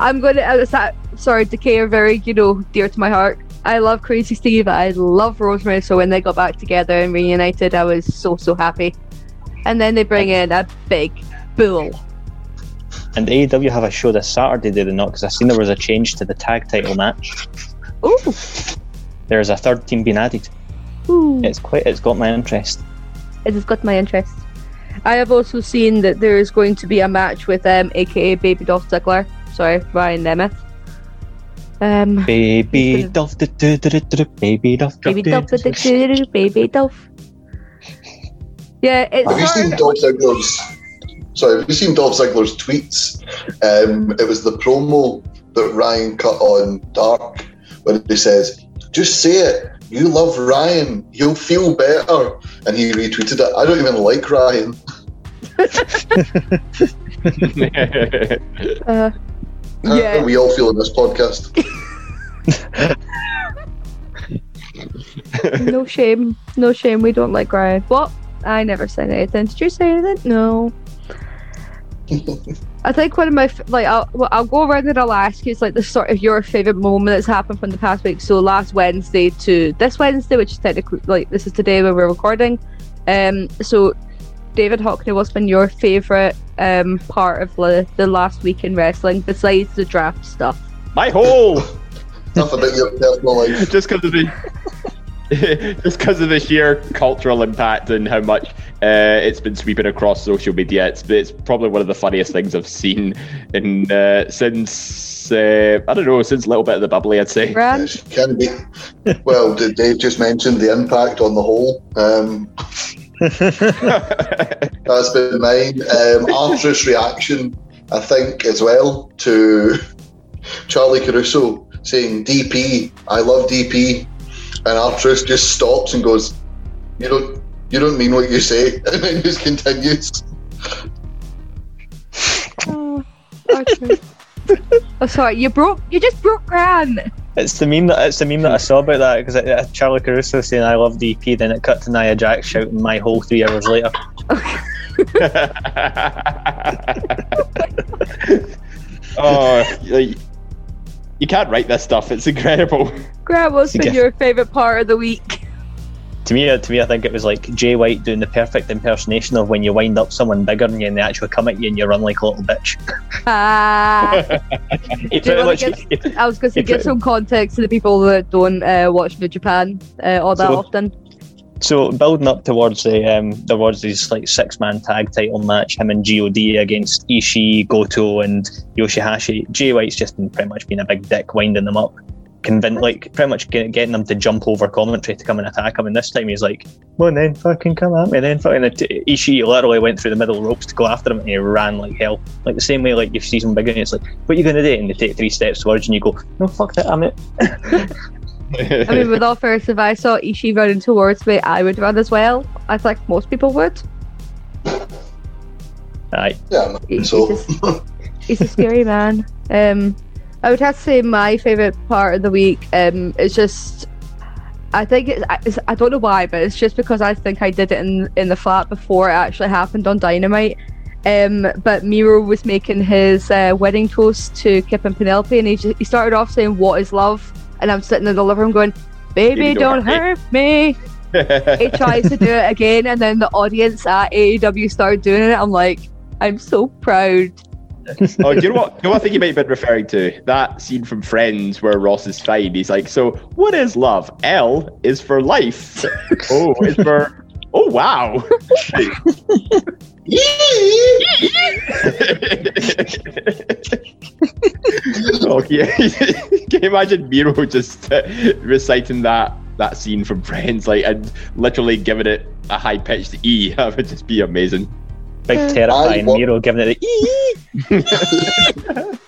I'm going to. Sorry, Decay are very, you know, dear to my heart. I love Crazy Steve. I love Rosemary. So when they got back together and reunited, I was so so happy. And then they bring in a big bull. And A E W have a show this Saturday, did they not? Because I seen there was a change to the tag title match. Ooh. There's a third team being added. Ooh. It's quite. It's got my interest. It has got my interest. I have also seen that there is going to be a match with um, A K A Baby Dolph Ziggler. Sorry, Ryan Nemeth. Um, baby Dolph, baby Dolph, baby Dolph, baby Dolph. Yeah, it's. Have you seen Dolph Ziggler's? Sorry, have you seen Dolph Ziggler's tweets? Um, it was the promo that Ryan cut on Dark when he says, "Just say it. You love Ryan. You'll feel better." And he retweeted it. I don't even like Ryan. uh, How yeah. do we all feel in this podcast? No shame. No shame. We don't like Ryan. What? I never said anything. Did you say anything? No. I think one of my like I'll, I'll go around and I'll ask you, it's like the sort of your favourite moment that's happened from the past week. So last Wednesday to this Wednesday, which is technically like this is today when we're recording. Um, so David Hockney, what's been your favourite um part of the, the last week in wrestling besides the draft stuff? My hole. Stuff about your personal life. Just because of the. Just because of the sheer cultural impact and how much uh, it's been sweeping across social media, it's it's probably one of the funniest things I've seen in uh, since uh, I don't know since a little bit of the bubbly, I'd say. Yeah, she can be. Well, Dave just mentioned the impact on the whole. Um, That's been mine. Um, Arthur's reaction, I think, as well, to Charlie Caruso saying D P, I love D P, and Arthur's just stops and goes, you don't you don't mean what you say, and then just continues. Oh, okay. Oh, sorry, you broke you just broke Grant. It's the meme that it's the meme that I saw about that, because it, it, Charlie Caruso saying I love D P, then it cut to Nia Jax shouting my whole three hours later. Oh, you, you can't write this stuff. It's incredible. Grant, what's been your favourite part of the week? To me, to me, I think it was like Jay White doing the perfect impersonation of when you wind up someone bigger and then they actually come at you and you run like a little bitch. Ah! Uh, I was going to give some context to the people that don't uh, watch New Japan uh, all that so, often. So building up towards the um, towards this like six-man tag title match, him and G O D against Ishii, Goto, and Yoshihashi. Jay White's just been pretty much being a big dick, winding them up. Convince, like pretty much get, getting them to jump over commentary to come and attack him, and this time he's like, well and then fucking come at me and then fucking t- Ishii literally went through the middle ropes to go after him and he ran like hell, like the same way like you see someone bigger and it's like, what are you going to do, and they take three steps towards you and you go, no fuck that, I'm it. I mean, with all fairness, if I saw Ishii running towards me I would run as well. I think most people would. Aye. Yeah, he's, so. he's, a, he's a scary man. um I would have to say my favourite part of the week um, is just, I think, it's, it's, I don't know why, but it's just because I think I did it in, in the flat before it actually happened on Dynamite. Um, but Miro was making his uh, wedding toast to Kip and Penelope, and he, just, he started off saying, what is love? And I'm sitting in the living room going, baby, don't, don't hurt me. me. He tries to do it again, and then the audience at A E W started doing it. I'm like, I'm so proud. Oh, do you know what? Do you know what I think you might have been referring to? That scene from Friends where Ross is fine. He's like, so what is love? L is for life. O is for, oh wow. Okay. Can you imagine Miro just uh, reciting that that scene from Friends, like, and literally giving it a high pitched E? That would just be amazing. Big terrifying worked, Miro giving it the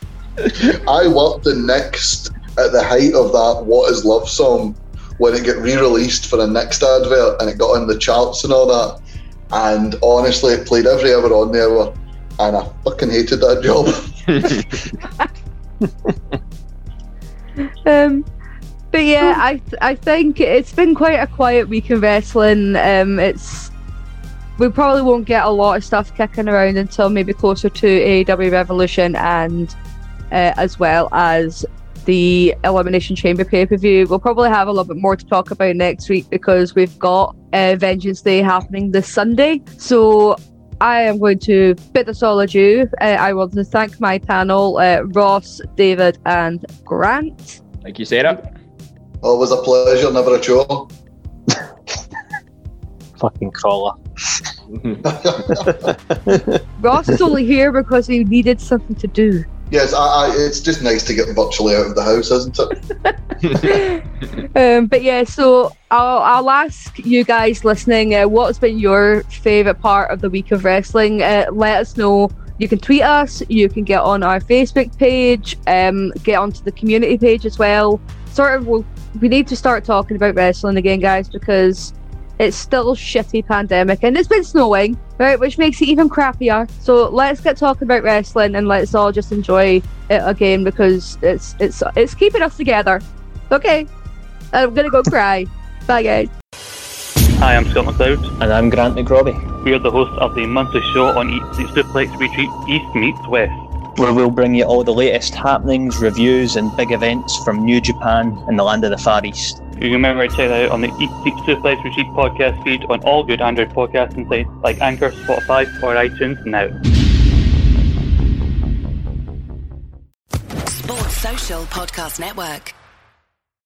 ee. I worked the next at the height of that What Is Love song when it got re-released for a next advert and it got on the charts and all that, and honestly it played every hour on the hour and I fucking hated that job. um but yeah I th- I think it's been quite a quiet week in wrestling. um it's We probably won't get a lot of stuff kicking around until maybe closer to A E W Revolution, and uh, as well as the Elimination Chamber pay-per-view. We'll probably have a little bit more to talk about next week because we've got uh, Vengeance Day happening this Sunday. So I am going to bid us all adieu. Uh, I want to thank my panel, uh, Ross, David and Grant. Thank you, Sarah. Always a pleasure, never a chore. Fucking crawler. Ross is only here because he needed something to do. Yes, I, I, it's just nice to get virtually out of the house, isn't it? um, but yeah, so I'll, I'll ask you guys listening, uh, what's been your favourite part of the week of wrestling? Uh, let us know. You can tweet us, you can get on our Facebook page, um, get onto the community page as well. Sort of, we'll, we need to start talking about wrestling again, guys, because it's still shitty pandemic and it's been snowing, right, which makes it even crappier. So let's get talking about wrestling and let's all just enjoy it again because it's it's it's keeping us together. Okay, I'm gonna go cry. Bye guys. Hi, I'm Scott McLeod. And I'm Grant McRobbie. We are the hosts of the monthly show on Eat Sleep Suplex Retreat East Meets West, where we'll bring you all the latest happenings, reviews and big events from New Japan and the land of the Far East. You can remember to check that out on the Eat Sleep Suplex Retreat podcast feed on all good Android podcasting sites like Anchor, Spotify or iTunes now. Sports Social Podcast Network.